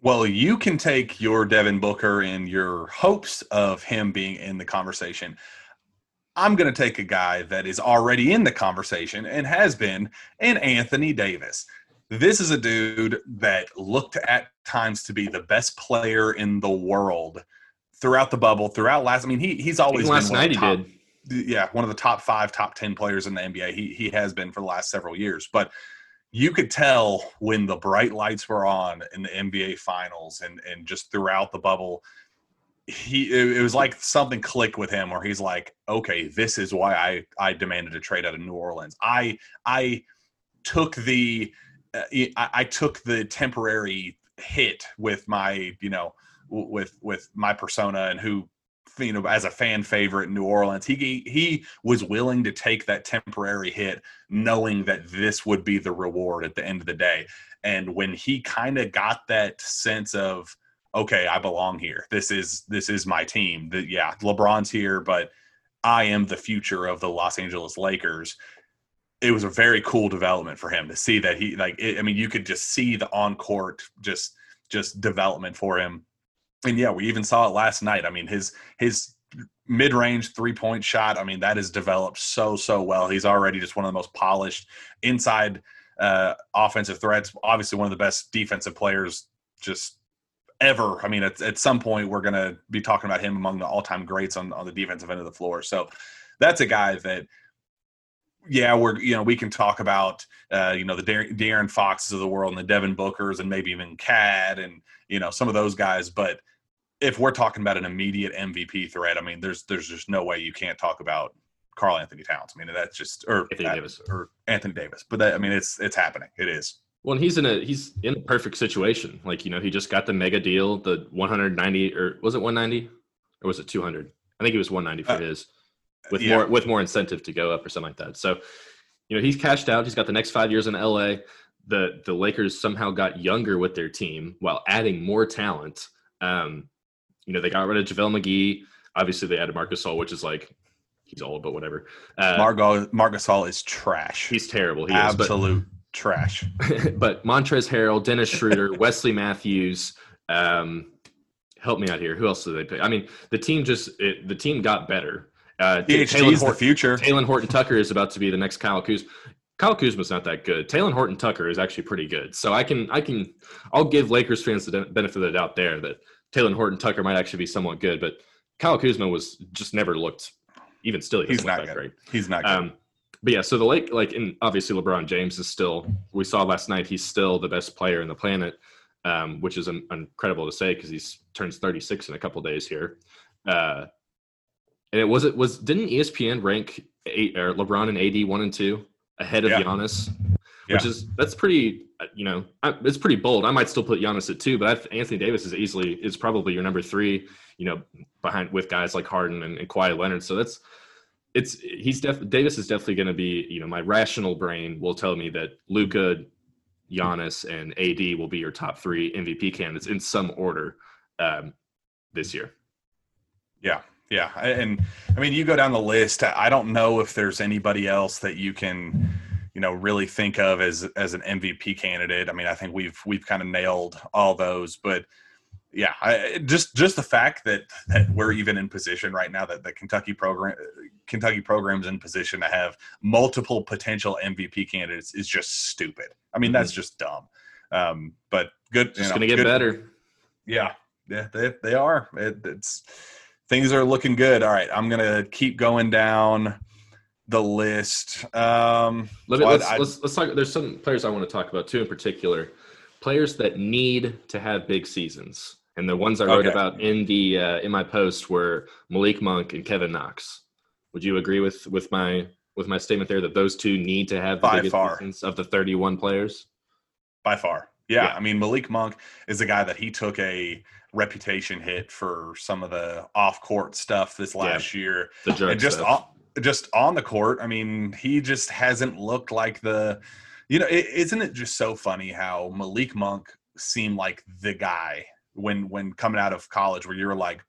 Well, you can take your Devin Booker and your hopes of him being in the conversation. I'm going to take a guy that is already in the conversation and has been, and Anthony Davis. This is a dude that looked at times to be the best player in the world throughout the bubble, throughout last – I mean, he he's always last been one night of the top, he did. Yeah, one of the top five, top ten players in the N B A. He he has been for the last several years, but – you could tell when the bright lights were on in the N B A finals and, and just throughout the bubble, he it was like something clicked with him where he's like, okay, this is why I, I demanded a trade out of New Orleans. I I took the uh, I, I took the temporary hit with my, you know, with with my persona and who, you know, as a fan favorite in New Orleans, he he was willing to take that temporary hit knowing that this would be the reward at the end of the day. And when he kind of got that sense of, okay, I belong here. This is, this is my team. The, yeah, LeBron's here, but I am the future of the Los Angeles Lakers. It was a very cool development for him to see that he, like, it, I mean, you could just see the on-court just, just development for him. And yeah, we even saw it last night. I mean, his his mid-range three-point shot, I mean, that has developed so, so well. He's already just one of the most polished inside uh, offensive threats, obviously one of the best defensive players just ever. I mean, at, at some point we're going to be talking about him among the all-time greats on, on the defensive end of the floor. So that's a guy that, yeah, we're, you know, we can talk about, uh, you know, the De- De'Aaron Foxes of the world and the Devin Bookers and maybe even Cad and, you know, some of those guys. But if we're talking about an immediate M V P threat, I mean, there's there's just no way you can't talk about Karl Anthony Towns. I mean, that's just or Anthony that, Davis or Anthony Davis. But that, I mean, it's it's happening. It is. Well, and he's in a he's in a perfect situation. Like, you know, he just got the mega deal, the one ninety, or was it one ninety or was it two hundred? I think it was one ninety for uh, his. With yeah. more with more incentive to go up or something like that. So, you know, he's cashed out. He's got the next five years in L A. The the Lakers somehow got younger with their team while adding more talent. Um, you know, they got rid of JaVale McGee. Obviously, they added Marc Gasol, which is like, he's old, but whatever. Uh, Margot, Marc Gasol is trash. He's terrible. He Absolute is, but, trash. But Montrezl Harrell, Dennis Schroeder, Wesley Matthews, um, help me out here. Who else did they pick? I mean, the team just – the team got better. Uh, Taylor Horton, the future. Talen Horton-Tucker is about to be the next Kyle Kuzma. Kyle Kuzma's not that good. Talen Horton-Tucker is actually pretty good. So I can, I can, I'll give Lakers fans the benefit of the doubt there that Talen Horton-Tucker might actually be somewhat good. But Kyle Kuzma was just never looked, even still, he he's not good. Great. He's not good. Um, but yeah, so the Lake, like, and obviously LeBron James is still. We saw last night he's still the best player in the planet, um, which is un- incredible to say because he turns thirty-six in a couple days here. Uh, And it was it was didn't E S P N rank eight, or LeBron and A D one and two ahead of yeah. Giannis, which yeah. is that's pretty you know it's pretty bold. I might still put Giannis at two, but I've, Anthony Davis is easily is probably your number three. You know, behind with guys like Harden and, and Kawhi Leonard. So that's it's he's def, Davis is definitely going to be you know my rational brain will tell me that Luka, Giannis, and A D will be your top three M V P candidates in some order um, this year. Yeah. Yeah, and I mean, you go down the list. I don't know if there's anybody else that you can, you know, really think of as as an M V P candidate. I mean, I think we've we've kind of nailed all those. But yeah, I, just just the fact that, that we're even in position right now that the Kentucky program Kentucky program's in position to have multiple potential M V P candidates is just stupid. I mean, mm-hmm. that's just dumb. Um, but good, it's going to get good. better. Yeah, yeah, they they are. It, it's. Things are looking good. All right, I'm going to keep going down. the list. Um, Let me, so let's, I, let's, let's talk. There's some players I want to talk about too, in particular, players that need to have big seasons. And the ones I wrote okay. about in the uh, in my post were Malik Monk and Kevin Knox. Would you agree with with my with my statement there that those two need to have the By biggest far. seasons of the thirty-one players? By far. Yeah. yeah. I mean, Malik Monk is a guy that he took a reputation hit for some of the off-court stuff this last yeah. year. The drug and just stuff. On, just on the court, I mean, he just hasn't looked like the – you know, it, isn't it just so funny how Malik Monk seemed like the guy – when when coming out of college where you're like,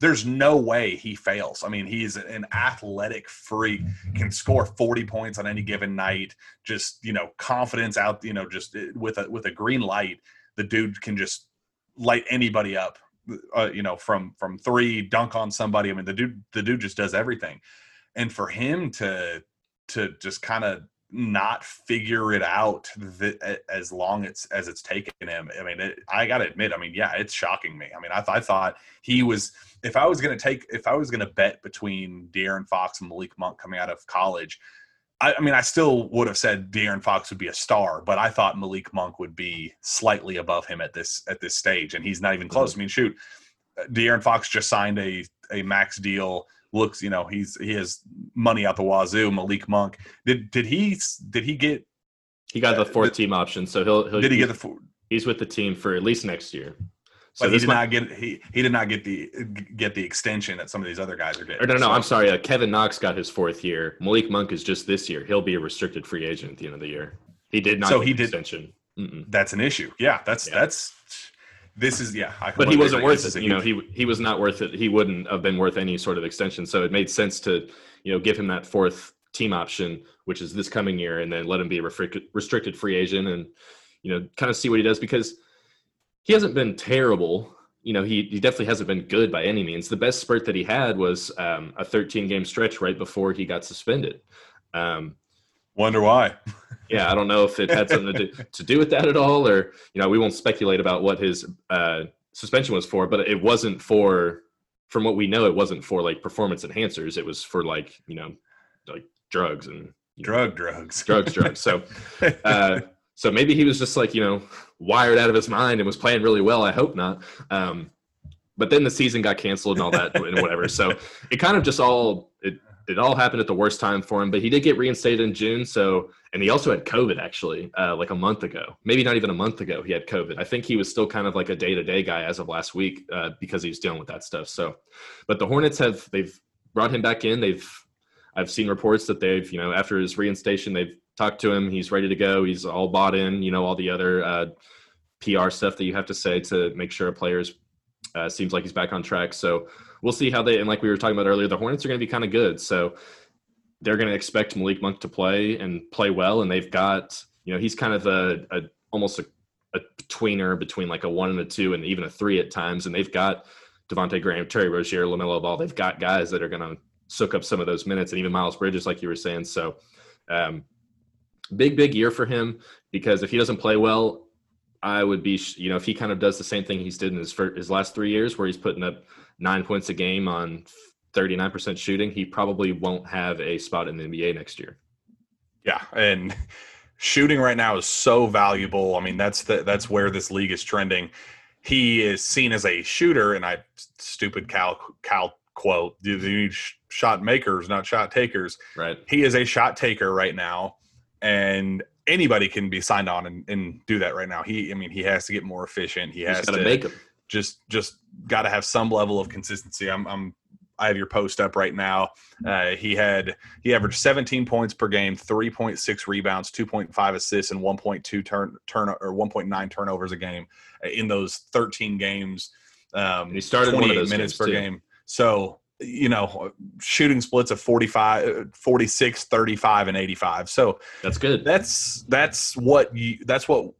there's no way he fails. I mean, he's an athletic freak, can score forty points on any given night, just, you know, confidence out, you know, just with a with a green light, the dude can just light anybody up, uh, you know, from from three, dunk on somebody. I mean, the dude the dude just does everything. And for him to to just kind of not figure it out that as long as, as it's taken him. I mean, it, I got to admit, I mean, yeah, it's shocking me. I mean, I, th- I thought he was, if I was going to take, if I was going to bet between De'Aaron Fox and Malik Monk coming out of college, I, I mean, I still would have said De'Aaron Fox would be a star, but I thought Malik Monk would be slightly above him at this, at this stage. And he's not even close. Mm-hmm. I mean, shoot, De'Aaron Fox just signed a, a max deal. Looks, you know, he's he has money out the wazoo. Malik Monk did did he did he get? He got the fourth uh, team option, so he'll, he'll did he get the four? He's with the team for at least next year. So but he did might, not get he he did not get the get the extension that some of these other guys are getting. Or no, no, so. I'm sorry. Uh, Kevin Knox got his fourth year. Malik Monk is just this year. He'll be a restricted free agent at the end of the year. He did not so get he the did, extension. Mm-mm. That's an issue. Yeah, that's yeah. that's. This is yeah, I but he wasn't worth it. You know, he he was not worth it. He wouldn't have been worth any sort of extension. So it made sense to, you know, give him that fourth team option, which is this coming year, and then let him be a restricted free agent, and you know, kind of see what he does because he hasn't been terrible. You know, he he definitely hasn't been good by any means. The best spurt that he had was um, a thirteen game stretch right before he got suspended. Um, Wonder why. Yeah, I don't know if it had something to do, to do with that at all, or, you know, we won't speculate about what his uh, suspension was for, but it wasn't for, from what we know, it wasn't for, like, performance enhancers. It was for, like, you know, like drugs and... Drug, know, drugs. Drugs, drugs. So uh, so maybe he was just, like, you know, wired out of his mind and was playing really well. I hope not. Um, but then the season got canceled and all that and whatever. So it kind of just all... It, It all happened at the worst time for him, but he did get reinstated in June. So, and he also had COVID actually, uh, like a month ago, maybe not even a month ago. He had COVID. I think he was still kind of like a day-to-day guy as of last week uh, because he was dealing with that stuff. So, but the Hornets have, they've brought him back in. They've, I've seen reports that they've, you know, after his reinstation, they've talked to him. He's ready to go. He's all bought in, you know, all the other uh, P R stuff that you have to say to make sure a player's Uh, seems like he's back on track. So we'll see how they, and like we were talking about earlier, the Hornets are going to be kind of good. So they're going to expect Malik Monk to play and play well. And they've got, you know, he's kind of a, a almost a, a tweener between like a one and a two and even a three at times. And they've got Devontae Graham, Terry Rozier, LaMelo Ball. They've got guys that are going to soak up some of those minutes and even Miles Bridges, like you were saying. So um, big, big year for him, because if he doesn't play well, I would be, you know, if he kind of does the same thing he's did in his first, his last three years where he's putting up nine points a game on thirty-nine percent shooting, he probably won't have a spot in the N B A next year. Yeah, and shooting right now is so valuable. I mean, that's the, that's where this league is trending. He is seen as a shooter, and I stupid Cal Cal quote, you need shot makers, not shot takers. Right. He is a shot taker right now, and anybody can be signed on and, and do that right now. He, I mean, he has to get more efficient. He has to make them. just, just got to have some level of consistency. I'm, I'm, I have your post up right now. Uh, he had, he averaged seventeen points per game, three point six rebounds, two point five assists, and one point two turn turn or one point nine turnovers a game in those thirteen games. Um, and he started one of those minutes per too. game. So, you know, shooting splits of forty-five, forty-six, thirty-five, and eighty-five. So that's good. That's, that's what you, that's what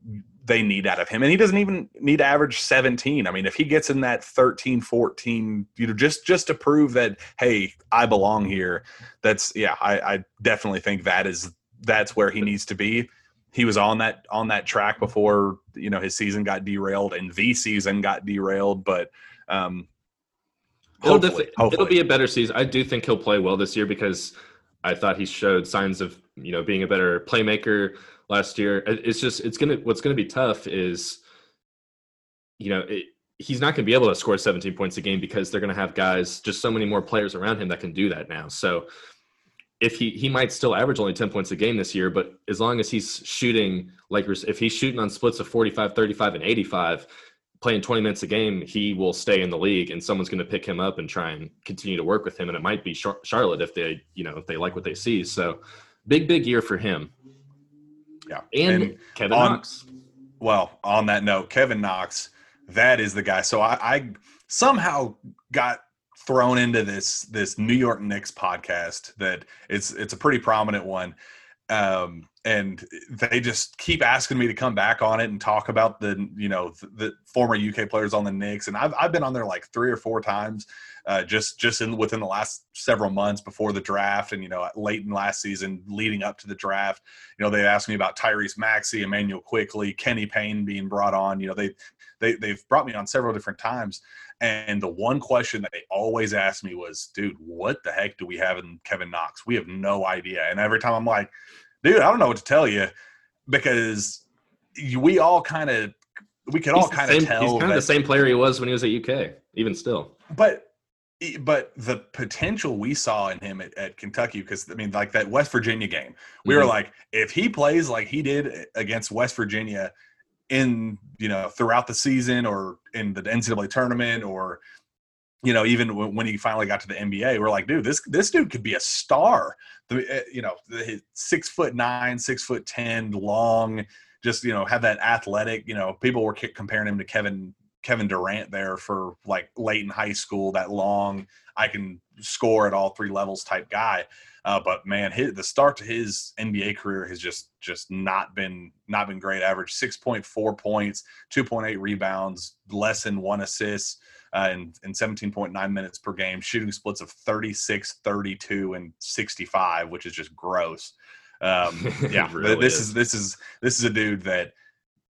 they need out of him. And he doesn't even need to average seventeen. I mean, if he gets in that thirteen, fourteen, you know, just, just to prove that, hey, I belong here. That's yeah. I, I definitely think that is, that's where he needs to be. He was on that, on that track before, you know, his season got derailed and the season got derailed, but, um, Hopefully, it'll, hopefully. it'll be a better season. I do think he'll play well this year because I thought he showed signs of, you know, being a better playmaker last year. It's just, it's going to, what's going to be tough is, you know, it, he's not going to be able to score seventeen points a game because they're going to have guys, just so many more players around him that can do that now. So if he, he might still average only ten points a game this year, but as long as he's shooting, like if he's shooting on splits of forty-five, thirty-five, and eighty-five, playing twenty minutes a game, he will stay in the league, and someone's going to pick him up and try and continue to work with him. And it might be Charlotte if they, you know, if they like what they see. So big, big year for him. Yeah. And, and Kevin on, Knox. Well, on that note, Kevin Knox, that is the guy. So I, I somehow got thrown into this, this New York Knicks podcast that it's, it's a pretty prominent one. Um, and they just keep asking me to come back on it and talk about the, you know, the, the former U K players on the Knicks. And I've, I've been on there like three or four times, uh, just, just in within the last several months before the draft. And, you know, late in last season leading up to the draft, you know, they asked me about Tyrese Maxey, Emmanuel Quickley, Kenny Payne being brought on. You know, they, they, they've brought me on several different times. And the one question that they always asked me was, dude, what the heck do we have in Kevin Knox? We have no idea. And every time I'm like, dude, I don't know what to tell you, because we all kind of – we could all kind of tell. He's kind of the same player he was when he was at U K, even still. But but the potential we saw in him at, at Kentucky, because, I mean, like that West Virginia game, we mm-hmm. were like, if he plays like he did against West Virginia in, you know, throughout the season or in the N C double A tournament or, you know, even w- when he finally got to the N B A, we're like, dude, this this dude could be a star. You know, six foot nine, six foot ten, long, just, you know, have that athletic, you know, people were comparing him to Kevin Kevin Durant there for like late in high school, that long, I can score at all three levels type guy. Uh, but man, his, the start to his N B A career has just just not been not been great. Average six point four points, two point eight rebounds, less than one assist, uh, and, and seventeen point nine minutes per game. Shooting splits of thirty-six, thirty-two, and sixty-five, which is just gross. Um, yeah, really this is. is this is this is a dude that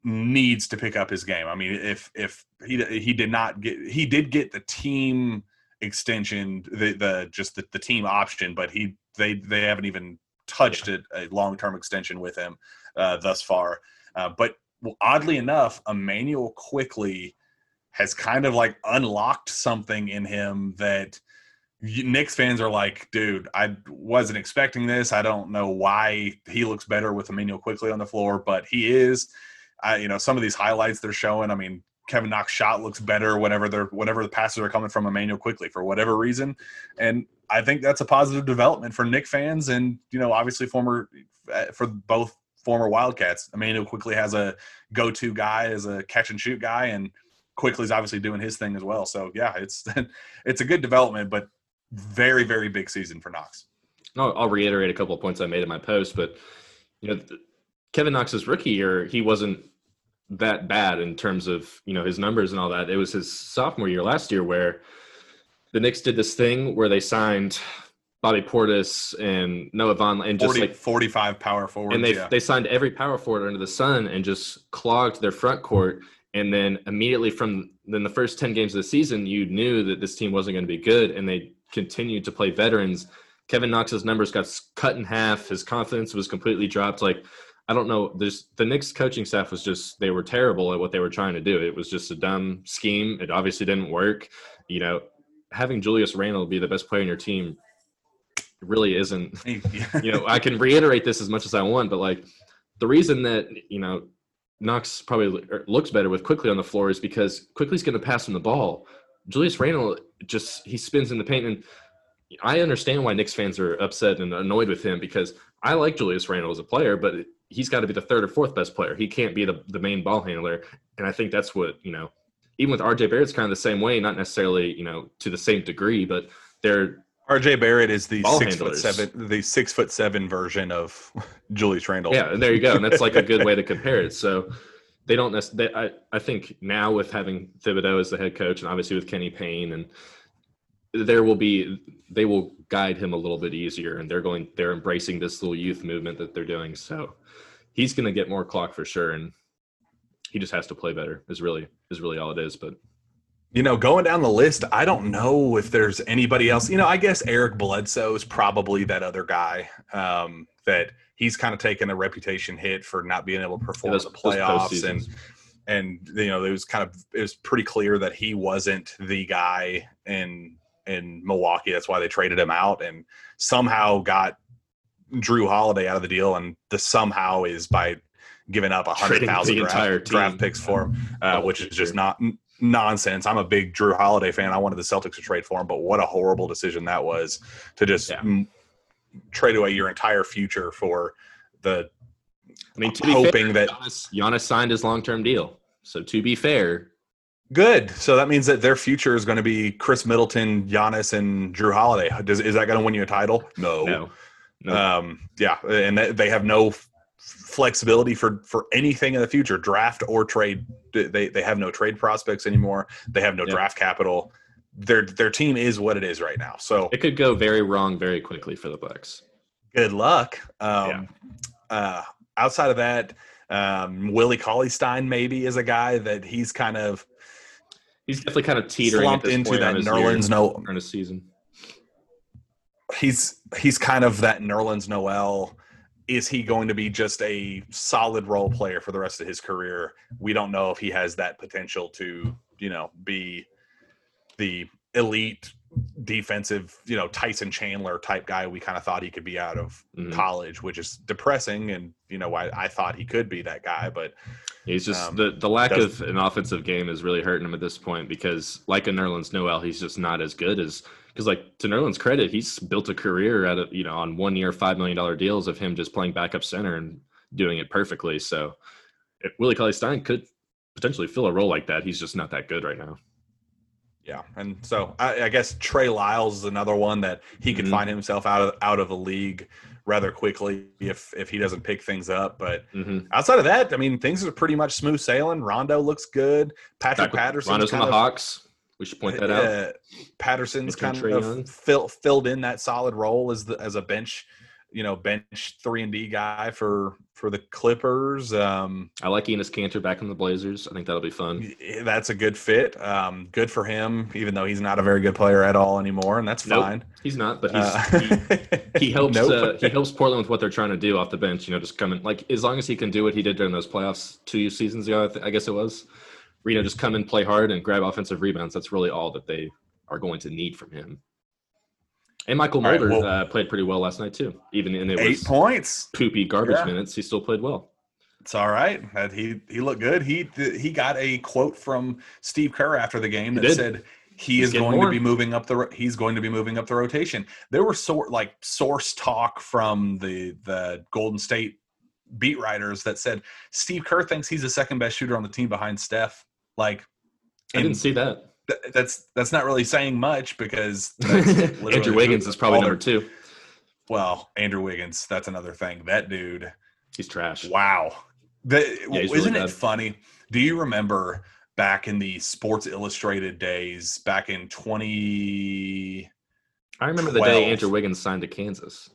needs to pick up his game. I mean, if if he he did not get he did get the team extension, the the just the, the team option, but he. They they haven't even touched a, a long-term extension with him uh, thus far. Uh, but oddly enough, Emmanuel Quickley has kind of like unlocked something in him that Knicks fans are like, dude, I wasn't expecting this. I don't know why he looks better with Emmanuel Quickley on the floor, but he is. I, you know, some of these highlights they're showing, I mean, Kevin Knox's shot looks better whenever they're whenever the passes are coming from Emmanuel Quickley for whatever reason. And I think that's a positive development for Knicks fans and, you know, obviously former for both former Wildcats. Emmanuel Quickley has a go-to guy as a catch-and-shoot guy, and Quickley's obviously doing his thing as well. So, yeah, it's it's a good development, but very, very big season for Knox. I'll, I'll reiterate a couple of points I made in my post, but, you know, Kevin Knox's rookie year, he wasn't that bad in terms of, you know, his numbers and all that. It was his sophomore year last year where the Knicks did this thing where they signed Bobby Portis and Noah Vonleh and just forty, like forty-five power forwards. And they yeah. they signed every power forward under the sun and just clogged their front court. And then immediately from then the first ten games of the season, you knew that this team wasn't going to be good. And they continued to play veterans. Kevin Knox's numbers got cut in half. His confidence was completely dropped. Like, I don't know. There's the Knicks coaching staff was just, they were terrible at what they were trying to do. It was just a dumb scheme. It obviously didn't work. You know, having Julius Randle be the best player on your team really isn't, you know, I can reiterate this as much as I want, but like the reason that, you know, Knox probably looks better with Quickley on the floor is because Quickley's going to pass him the ball. Julius Randle just, he spins in the paint, and I understand why Knicks fans are upset and annoyed with him, because I like Julius Randle as a player, but it, he's got to be the third or fourth best player. He can't be the, the main ball handler. And I think that's what, you know, even with R J Barrett's kind of the same way, not necessarily, you know, to the same degree, but they're R J Barrett is the six handlers. foot seven, the six foot seven version of Julius Randle. Yeah. There you go. And that's like a good way to compare it. So they don't necessarily, I, I think now with having Thibodeau as the head coach and obviously with Kenny Payne, and there will be, they will guide him a little bit easier, and they're going, they're embracing this little youth movement that they're doing. So he's going to get more clock for sure. And he just has to play better is really, is really all it is. But You know, going down the list, I don't know if there's anybody else. You know, I guess Eric Bledsoe is probably that other guy um, that he's kind of taken a reputation hit for not being able to perform in the playoffs. And, and you know, it was kind of – it was pretty clear that he wasn't the guy in in Milwaukee. That's why they traded him out and somehow got Drew Holiday out of the deal. And the somehow is by giving up one hundred thousand draft, draft picks for him, uh, which is just not – nonsense. I'm a big Drew Holiday fan. I wanted the Celtics to trade for him, but what a horrible decision that was to just yeah. m- trade away your entire future for the. I mean, to be hoping fair, that Giannis, Giannis signed his long-term deal. So to be fair, good. So that means that their future is going to be Chris Middleton, Giannis, and Drew Holiday. Does, is that going to win you a title? No. No. no. Um, yeah, and they have no flexibility for for anything in the future, draft or trade. They they have no trade prospects anymore. They have no yep. draft capital. Their their team is what it is right now. So it could go very wrong very quickly for the Bucks. Good luck. Um, yeah. uh, outside of that, um, Willie Cauley-Stein maybe is a guy that he's kind of he's definitely kind of teetering slumped at this into point that Nerlens Noel in a season. He's he's kind of that Nerlens Noel. Is he going to be just a solid role player for the rest of his career? We don't know if he has that potential to, you know, be the elite defensive, you know, Tyson Chandler type guy we kind of thought he could be out of mm-hmm. college, which is depressing. And, you know, I, I thought he could be that guy, but he's just um, the, the lack of an offensive game is really hurting him at this point because like a Nerlens Noel, he's just not as good as, because, like, to Nerlens' credit, he's built a career out of, you know, on one-year five million dollars deals of him just playing backup center and doing it perfectly. So if Willie Cauley-Stein could potentially fill a role like that. He's just not that good right now. Yeah, and so I, I guess Trey Lyles is another one that he could mm-hmm. find himself out of out of the league rather quickly if if he doesn't pick things up. But mm-hmm. outside of that, I mean, things are pretty much smooth sailing. Rondo looks good. Patrick Back, Patterson. Rondo's on the of, Hawks. We should point that out. Uh, Patterson's kind of fill, filled in that solid role as the, as a bench, you know, bench three and D guy for for the Clippers. Um, I like Enes Kanter back in the Blazers. I think that'll be fun. That's a good fit. Um, good for him, even though he's not a very good player at all anymore, and that's nope, fine. He's not, but he's, uh, he, he helps. Nope. Uh, he helps Portland with what they're trying to do off the bench. You know, just coming like as long as he can do what he did during those playoffs two seasons ago, I, th- I guess it was. You know, just come and play hard and grab offensive rebounds. That's really all that they are going to need from him. And Michael all Mulder right, well, uh, played pretty well last night too. Even in it eight was points, poopy garbage yeah. minutes, he still played well. It's all right. He he looked good. He he got a quote from Steve Kerr after the game that said he He's is going more. to be moving up the. He's going to be moving up the rotation. There were sort like source talk from the the Golden State beat writers that said Steve Kerr thinks he's the second best shooter on the team behind Steph. Like, I didn't see that. Th- that's that's not really saying much because that's Andrew Wiggins is probably number two. Well, Andrew Wiggins, that's another thing. That dude, he's trash. Wow, that, yeah, isn't really it funny? Do you remember back in the Sports Illustrated days, back in twenty? I remember the day Andrew Wiggins signed to Kansas.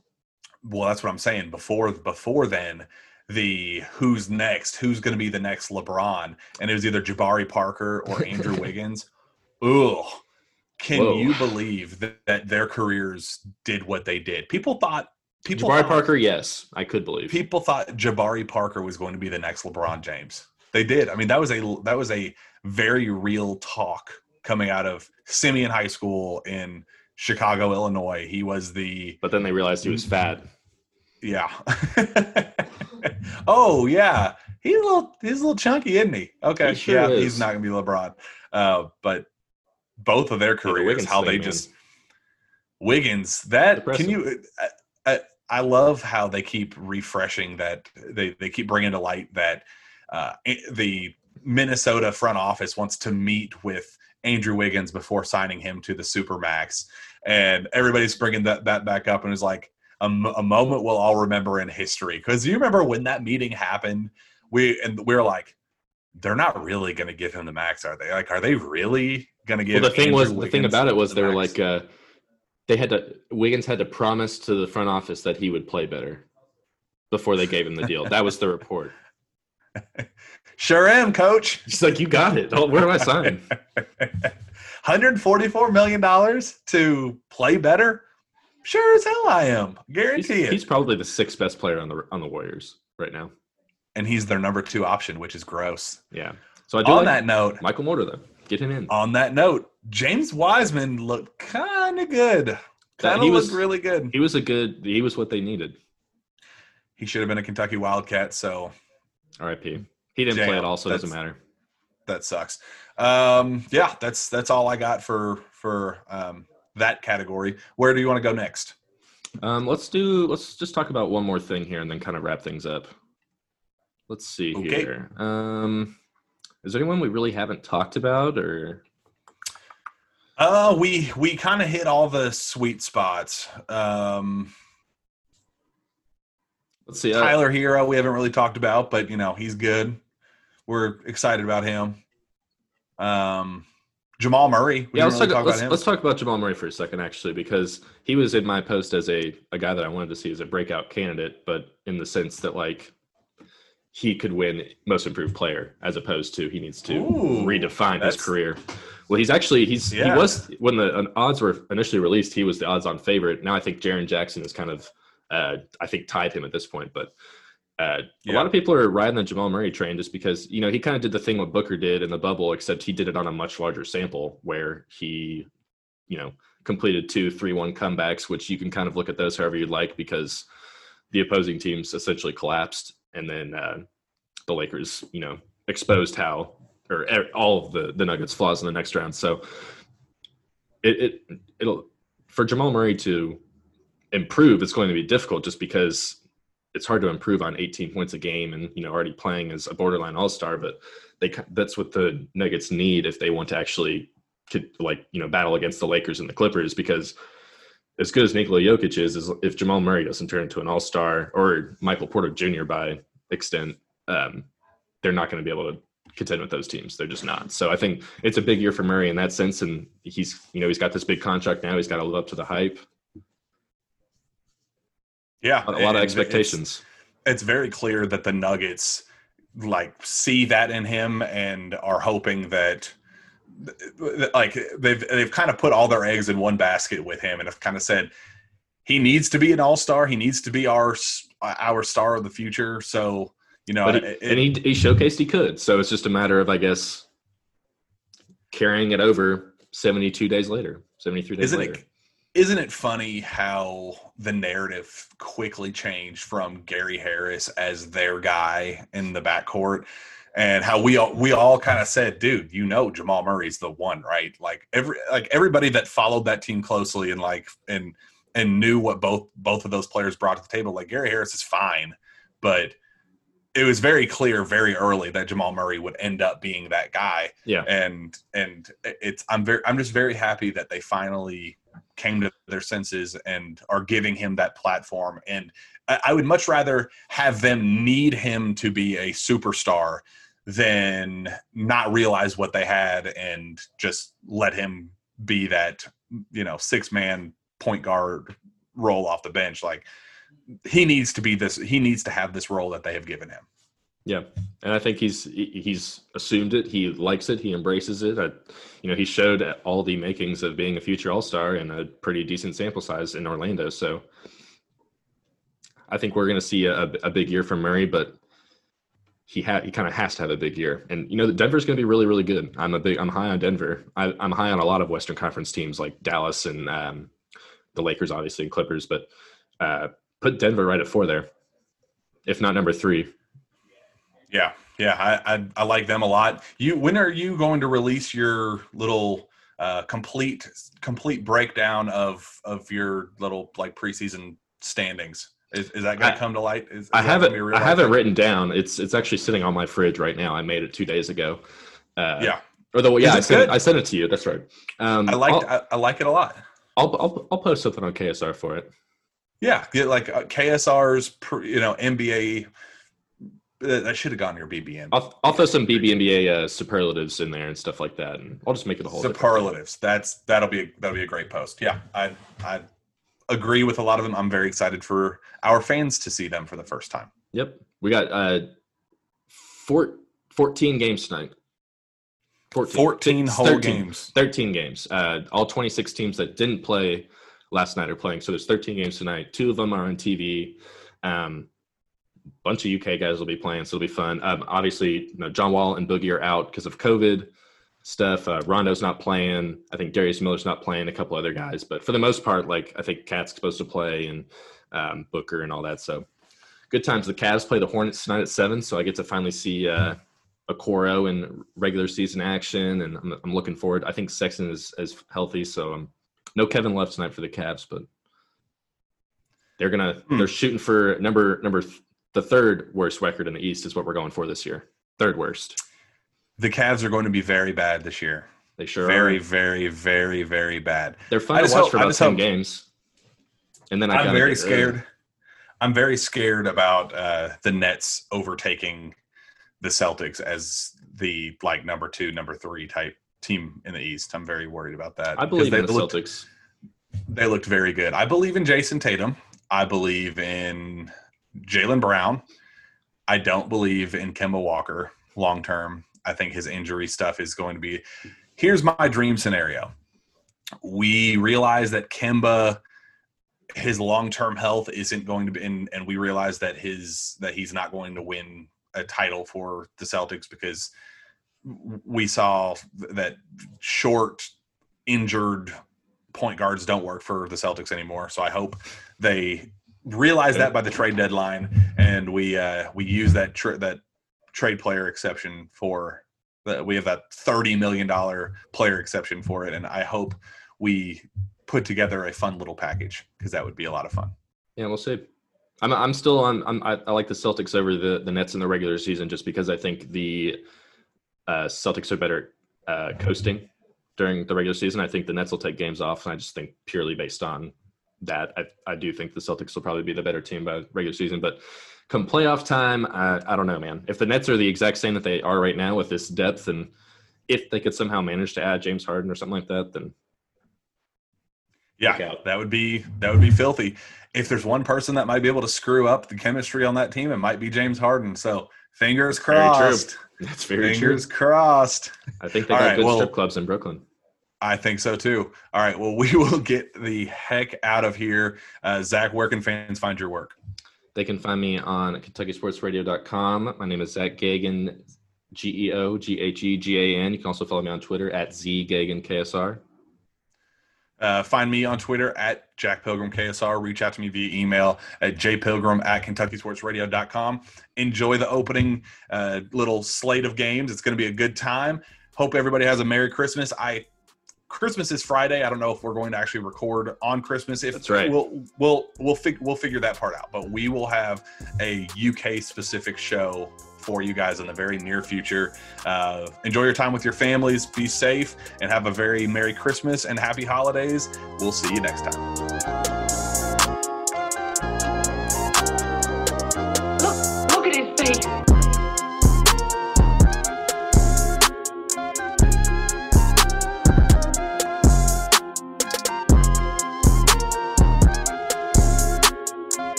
Well, that's what I'm saying. Before before then. The who's next, who's going to be the next LeBron, and it was either Jabari Parker or Andrew Wiggins. Ooh, can Whoa. you believe that, that their careers did what they did? People thought people Jabari thought, Parker, yes, I could believe. People thought Jabari Parker was going to be the next LeBron James. They did. I mean, that was a that was a very real talk coming out of Simeon High School in Chicago, Illinois. He was the but then they realized he was fat. Yeah. Oh yeah, he's a little he's a little chunky, isn't he? Okay, he sure yeah, is. He's not gonna be LeBron. Uh, but both of their careers, the how they thing, just man. Wiggins. That Depressing. Can you? I, I, I love how they keep refreshing that. They they keep bringing to light that uh, the Minnesota front office wants to meet with Andrew Wiggins before signing him to the Supermax, and everybody's bringing that that back up and is like. A, a moment we'll all remember in history. Because you remember when that meeting happened, we and we were like, they're not really going to give him the max, are they? Like, are they really going to give? Well, the thing Andrew was Wiggins the thing about it was the they were max. like, uh, they had to Wiggins had to promise to the front office that he would play better before they gave him the deal. That was the report. Sure am, coach. She's like, you got it. Where do I sign? one hundred forty-four million dollars to play better? Sure as hell I am. Guarantee he's, it. He's probably the sixth best player on the on the Warriors right now. And he's their number two option, which is gross. Yeah. So I do on like that note, Michael Mortar, though. Get him in. On that note, James Wiseman looked kind of good. Kind of looked really good. He was a good – he was what they needed. He should have been a Kentucky Wildcat, so – R I P He didn't Jam. play at all, so it doesn't matter. That sucks. Um, yeah, that's that's all I got for for um, that category. Where do you want to go next? Um, let's do. Let's just talk about one more thing here, and then kind of wrap things up. Let's see okay. here. Um, is there anyone we really haven't talked about, or? Uh, we we kind of hit all the sweet spots. Um, let's see. Tyler uh, Herro, we haven't really talked about, but you know he's good. We're excited about him. Um, Jamal Murray. We yeah, let's, really talk, talk, let's, about him. let's talk about Jamal Murray for a second, actually, because he was in my post as a, a guy that I wanted to see as a breakout candidate, but in the sense that, like, he could win most improved player as opposed to he needs to Ooh, redefine his career. Well, he's actually – he's yeah. he was – when the odds were initially released, he was the odds-on favorite. Now I think Jaren Jackson is kind of uh, – I think tied him at this point, but – Uh, yeah. A lot of people are riding the Jamal Murray train just because, you know, he kind of did the thing what Booker did in the bubble, except he did it on a much larger sample where he, you know, completed two three one comebacks, which you can kind of look at those however you'd like because the opposing teams essentially collapsed. And then uh, the Lakers, you know, exposed how or all of the, the Nuggets' flaws in the next round. So it, it it'll for Jamal Murray to improve, it's going to be difficult just because – it's hard to improve on eighteen points a game and, you know, already playing as a borderline all-star, but they that's what the Nuggets need if they want to actually, like, you know, battle against the Lakers and the Clippers, because as good as Nikola Jokic is, is if Jamal Murray doesn't turn into an all-star or Michael Porter Junior by extent, um, they're not going to be able to contend with those teams. They're just not. So I think it's a big year for Murray in that sense. And he's, you know, he's got this big contract now. He's got to live up to the hype. Yeah, a lot of expectations. It's, it's very clear that the Nuggets like see that in him and are hoping that like they've they've kind of put all their eggs in one basket with him and have kind of said he needs to be an all-star, he needs to be our our star of the future. So, you know, it, it, and he he showcased he could. So it's just a matter of I guess carrying it over seventy-two days later, seventy-three days isn't later. It, Isn't it funny how the narrative quickly changed from Gary Harris as their guy in the backcourt and how we all, we all kind of said, dude, you know, Jamal Murray's the one, right? Like every, like everybody that followed that team closely and like, and, and knew what both, both of those players brought to the table. Like Gary Harris is fine, but it was very clear very early that Jamal Murray would end up being that guy. Yeah. And, and it's, I'm very, I'm just very happy that they finally came to their senses and are giving him that platform. And I would much rather have them need him to be a superstar than not realize what they had and just let him be that, you know, six-man point guard role off the bench. Like he needs to be this, he needs to have this role that they have given him. Yeah. And I think he's, he's assumed it. He likes it. He embraces it. I, you know, he showed all the makings of being a future all-star in a pretty decent sample size in Orlando. So I think we're going to see a, a big year from Murray, but he had, he kind of has to have a big year. And, you know, Denver's going to be really, really good. I'm a big, I'm high on Denver. I, I'm high on a lot of Western Conference teams like Dallas and um, the Lakers, obviously, and Clippers, but uh, put Denver right at four there, if not number three. Yeah, yeah, I, I I like them a lot. You, when are you going to release your little uh, complete complete breakdown of of your little like preseason standings? Is, is that going to come to light? Is, is I have it. I have it written down. It's it's actually sitting on my fridge right now. I made it two days ago. Uh, yeah. Although, yeah, I sent, it, I sent it to you. That's right. Um, I like I, I like it a lot. I'll I'll I'll post something on K S R for it. Yeah, get like uh, K S R's pre, you know N B A. I should have gotten your B B N. I'll, I'll throw some B B N B A uh, superlatives in there and stuff like that, and I'll just make it a whole superlatives. That's that'll be that'll be a great post. Yeah, I I agree with a lot of them. I'm very excited for our fans to see them for the first time. Yep, we got uh, four, fourteen games tonight. fourteen, fourteen whole thirteen, games. thirteen games. Uh, all twenty-six teams that didn't play last night are playing. So there's thirteen games tonight. Two of them are on T V. Um, bunch of U K guys will be playing, so it'll be fun. Um, obviously, you know, John Wall and Boogie are out because of COVID stuff. Uh, Rondo's not playing. I think Darius Miller's not playing, a couple other guys. But for the most part, like, I think Cat's supposed to play and um, Booker and all that. So good times. The Cavs play the Hornets tonight at seven, so I get to finally see uh, Okoro in regular season action, and I'm, I'm looking forward. I think Sexton is, is healthy, so um, no Kevin Love tonight for the Cavs, but they're gonna hmm. they're shooting for number number th- the third worst record in the East is what we're going for this year. Third worst. The Cavs are going to be very bad this year. They sure very, are. Very, very, very, very bad. They're fun to watch hope, for about ten hope. games. And then I I'm very scared. Early. I'm very scared about uh, the Nets overtaking the Celtics as the like number two, number three type team in the East. I'm very worried about that. I believe in the looked, Celtics. They looked very good. I believe in Jason Tatum. I believe in Jaylen Brown. I don't believe in Kemba Walker long term. I think his injury stuff is going to be – here's my dream scenario. We realize that Kemba, his long-term health isn't going to be – and we realize that his that he's not going to win a title for the Celtics because we saw that short, injured point guards don't work for the Celtics anymore. So I hope they realize that by the trade deadline, and we uh, we use that tr- – that trade player exception for that. We have that thirty million dollars player exception for it. And I hope we put together a fun little package because that would be a lot of fun. Yeah. We'll see. I'm I'm still on, I'm, I, I like the Celtics over the, the Nets in the regular season, just because I think the uh, Celtics are better uh, coasting during the regular season. I think the Nets will take games off. And I just think purely based on that, I, I do think the Celtics will probably be the better team by regular season, but come playoff time, I, I don't know, man. If the Nets are the exact same that they are right now with this depth, and if they could somehow manage to add James Harden or something like that, then yeah, that would be that would be filthy. If there's one person that might be able to screw up the chemistry on that team, it might be James Harden. So fingers crossed. Very That's very fingers true. Fingers crossed. I think they got right, good well, strip clubs in Brooklyn. I think so too. All right, well, we will get the heck out of here. Uh, Zach, where can fans find your work? They can find me on Kentucky Sports Radio dot com. My name is Zack Geoghegan, G E O G H E G A N. You can also follow me on Twitter at Z Geoghegan K S R. Uh, find me on Twitter at Jack Pilgrim K S R. Reach out to me via email at J Pilgrim at Kentucky Sports Radio dot com. Enjoy the opening uh, little slate of games. It's going to be a good time. Hope everybody has a Merry Christmas. I Christmas is Friday. I don't know if we're going to actually record on Christmas. If That's right. We'll we'll we'll, fig- we'll figure that part out. But we will have a U K-specific show for you guys in the very near future. Uh, enjoy your time with your families. Be safe and have a very Merry Christmas and Happy Holidays. We'll see you next time.